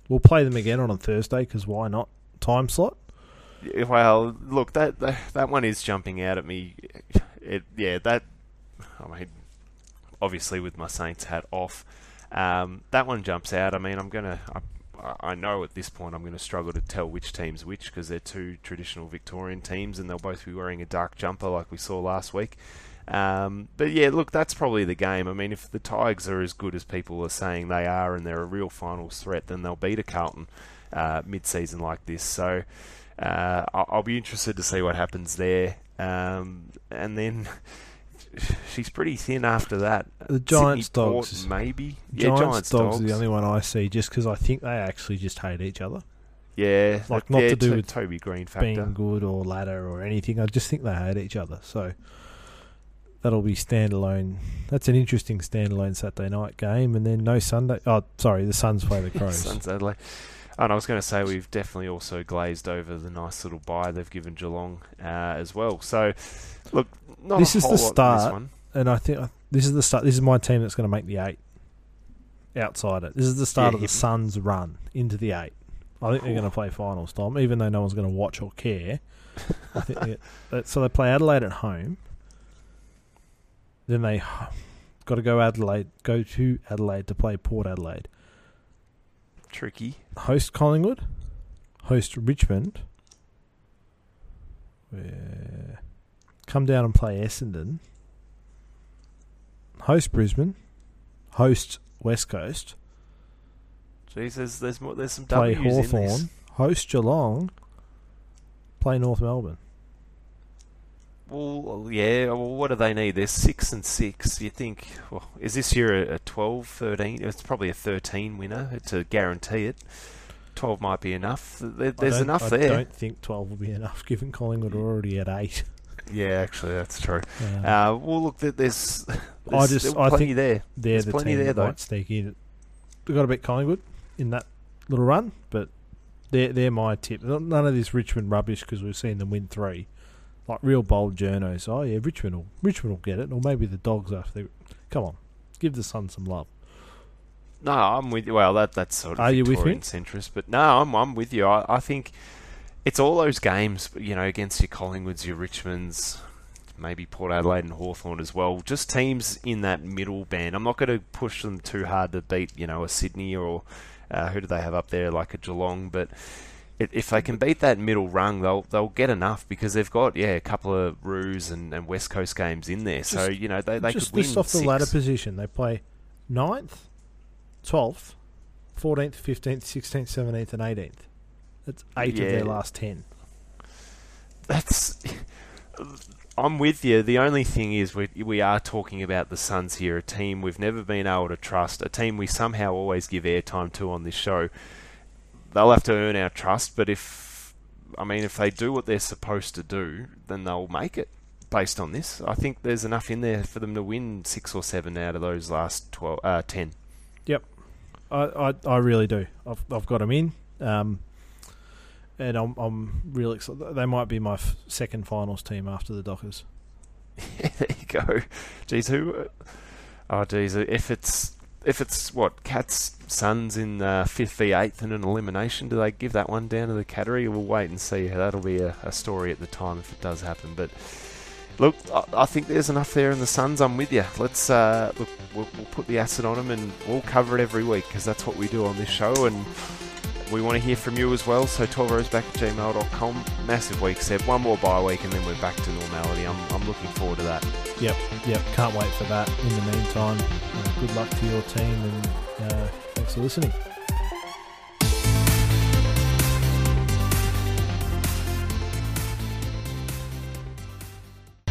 We'll play them again on a Thursday because why not? Time slot? Well, look, that, that that one is jumping out at me. It, yeah, that... I mean, obviously with my Saints hat off, um, that one jumps out. I mean, I'm going to... I know at this point I'm going to struggle to tell which team's which because they're two traditional Victorian teams and they'll both be wearing a dark jumper like we saw last week. Um, but yeah, look, that's probably the game. I mean, if the Tigers are as good as people are saying they are and they're a real finals threat, then they'll beat a Carlton uh, mid-season like this. So uh, I'll be interested to see what happens there. Um, and then... She's pretty thin after that. The Giants Sydney Dogs. Port, maybe. Giants, yeah, Giants Dogs is the only one I see just because I think they actually just hate each other. Yeah. Like, not yeah, to do to, with Toby Green factor. Being good or ladder or anything. I just think they hate each other. So that'll be standalone. That's an interesting standalone Saturday night game. And then no Sunday. Oh, sorry. The Suns play the Crows. Suns Adelaide. And I was going to say we've definitely also glazed over the nice little bye they've given Geelong uh, as well. So, look, not this a whole is the lot start, in this one. And I think I, this is the start. This is my team that's going to make the eight. Outside it, this is the start yeah, of the Suns' run into the eight. I think they're going to play finals, Tom, even though no one's going to watch or care. I think they, so they play Adelaide at home. Then they got to go Adelaide, go to Adelaide to play Port Adelaide. Tricky. Host Collingwood, host Richmond. Where come down and play Essendon. Host Brisbane, host West Coast. Jeez, there's there's, more, there's some play W's Hawthorn, in this. Host Geelong, play North Melbourne. Well, yeah. Well, what do they need? They're six and six. You think? Well, is this year a, a twelve, thirteen? It's probably a thirteen winner to guarantee it. Twelve might be enough. There, there's enough I there. I don't think twelve will be enough, given Collingwood are already at eight. Yeah, actually, that's true. Yeah. Uh, well, look, there's. there's I just, I think there. There's the plenty team there, though. Might sneak in. We've got to beat Collingwood in that little run, but they're they're my tip. None of this Richmond rubbish because we've seen them win three. Like real bold journos. Oh, yeah, Richmond will, Richmond will get it. Or maybe the Dogs after they... Come on. Give the Suns some love. No, I'm with you. Well, that, that's sort of... Are you with me? Centrist, but no, I'm I'm with you. I, I think it's all those games, you know, against your Collingwoods, your Richmonds, maybe Port Adelaide and Hawthorn as well. Just teams in that middle band. I'm not going to push them too hard to beat, you know, a Sydney or... Uh, who do they have up there? Like a Geelong, but... If they can beat that middle rung, they'll they'll get enough because they've got yeah a couple of Roos and, and West Coast games in there. So just, you know they they just could win list off six. The ladder position. They play ninth, twelfth, fourteenth, fifteenth, sixteenth, seventeenth, and eighteenth. That's eight yeah. of their last ten. That's. I'm with you. The only thing is we we are talking about the Suns here, a team we've never been able to trust, a team we somehow always give airtime to on this show. They'll have to earn our trust, but if, I mean, if they do what they're supposed to do, then they'll make it based on this. I think there's enough in there for them to win six or seven out of those last twelve, uh, ten. Yep. I, I, I really do. I've, I've got them in, um, and I'm, I'm really excited. They might be my f- second finals team after the Dockers. Yeah, there you go. Jeez, who... Oh, geez, if it's... If it's, what, Cats, Suns in uh, fifth v eighth in an elimination, do they give that one down to the Cattery? We'll wait and see. That'll be a, a story at the time if it does happen. But, look, I, I think there's enough there in the Suns. I'm with you. Let's, uh, look, we'll, we'll put the acid on them and we'll cover it every week because that's what we do on this show and we want to hear from you as well. So twelve rows back at gmail dot com. Massive week, Seb. One more bye week and then we're back to normality. I'm, I'm looking forward to that. Yep, yep. Can't wait for that. In the meantime, uh, good luck to your team and uh, thanks for listening.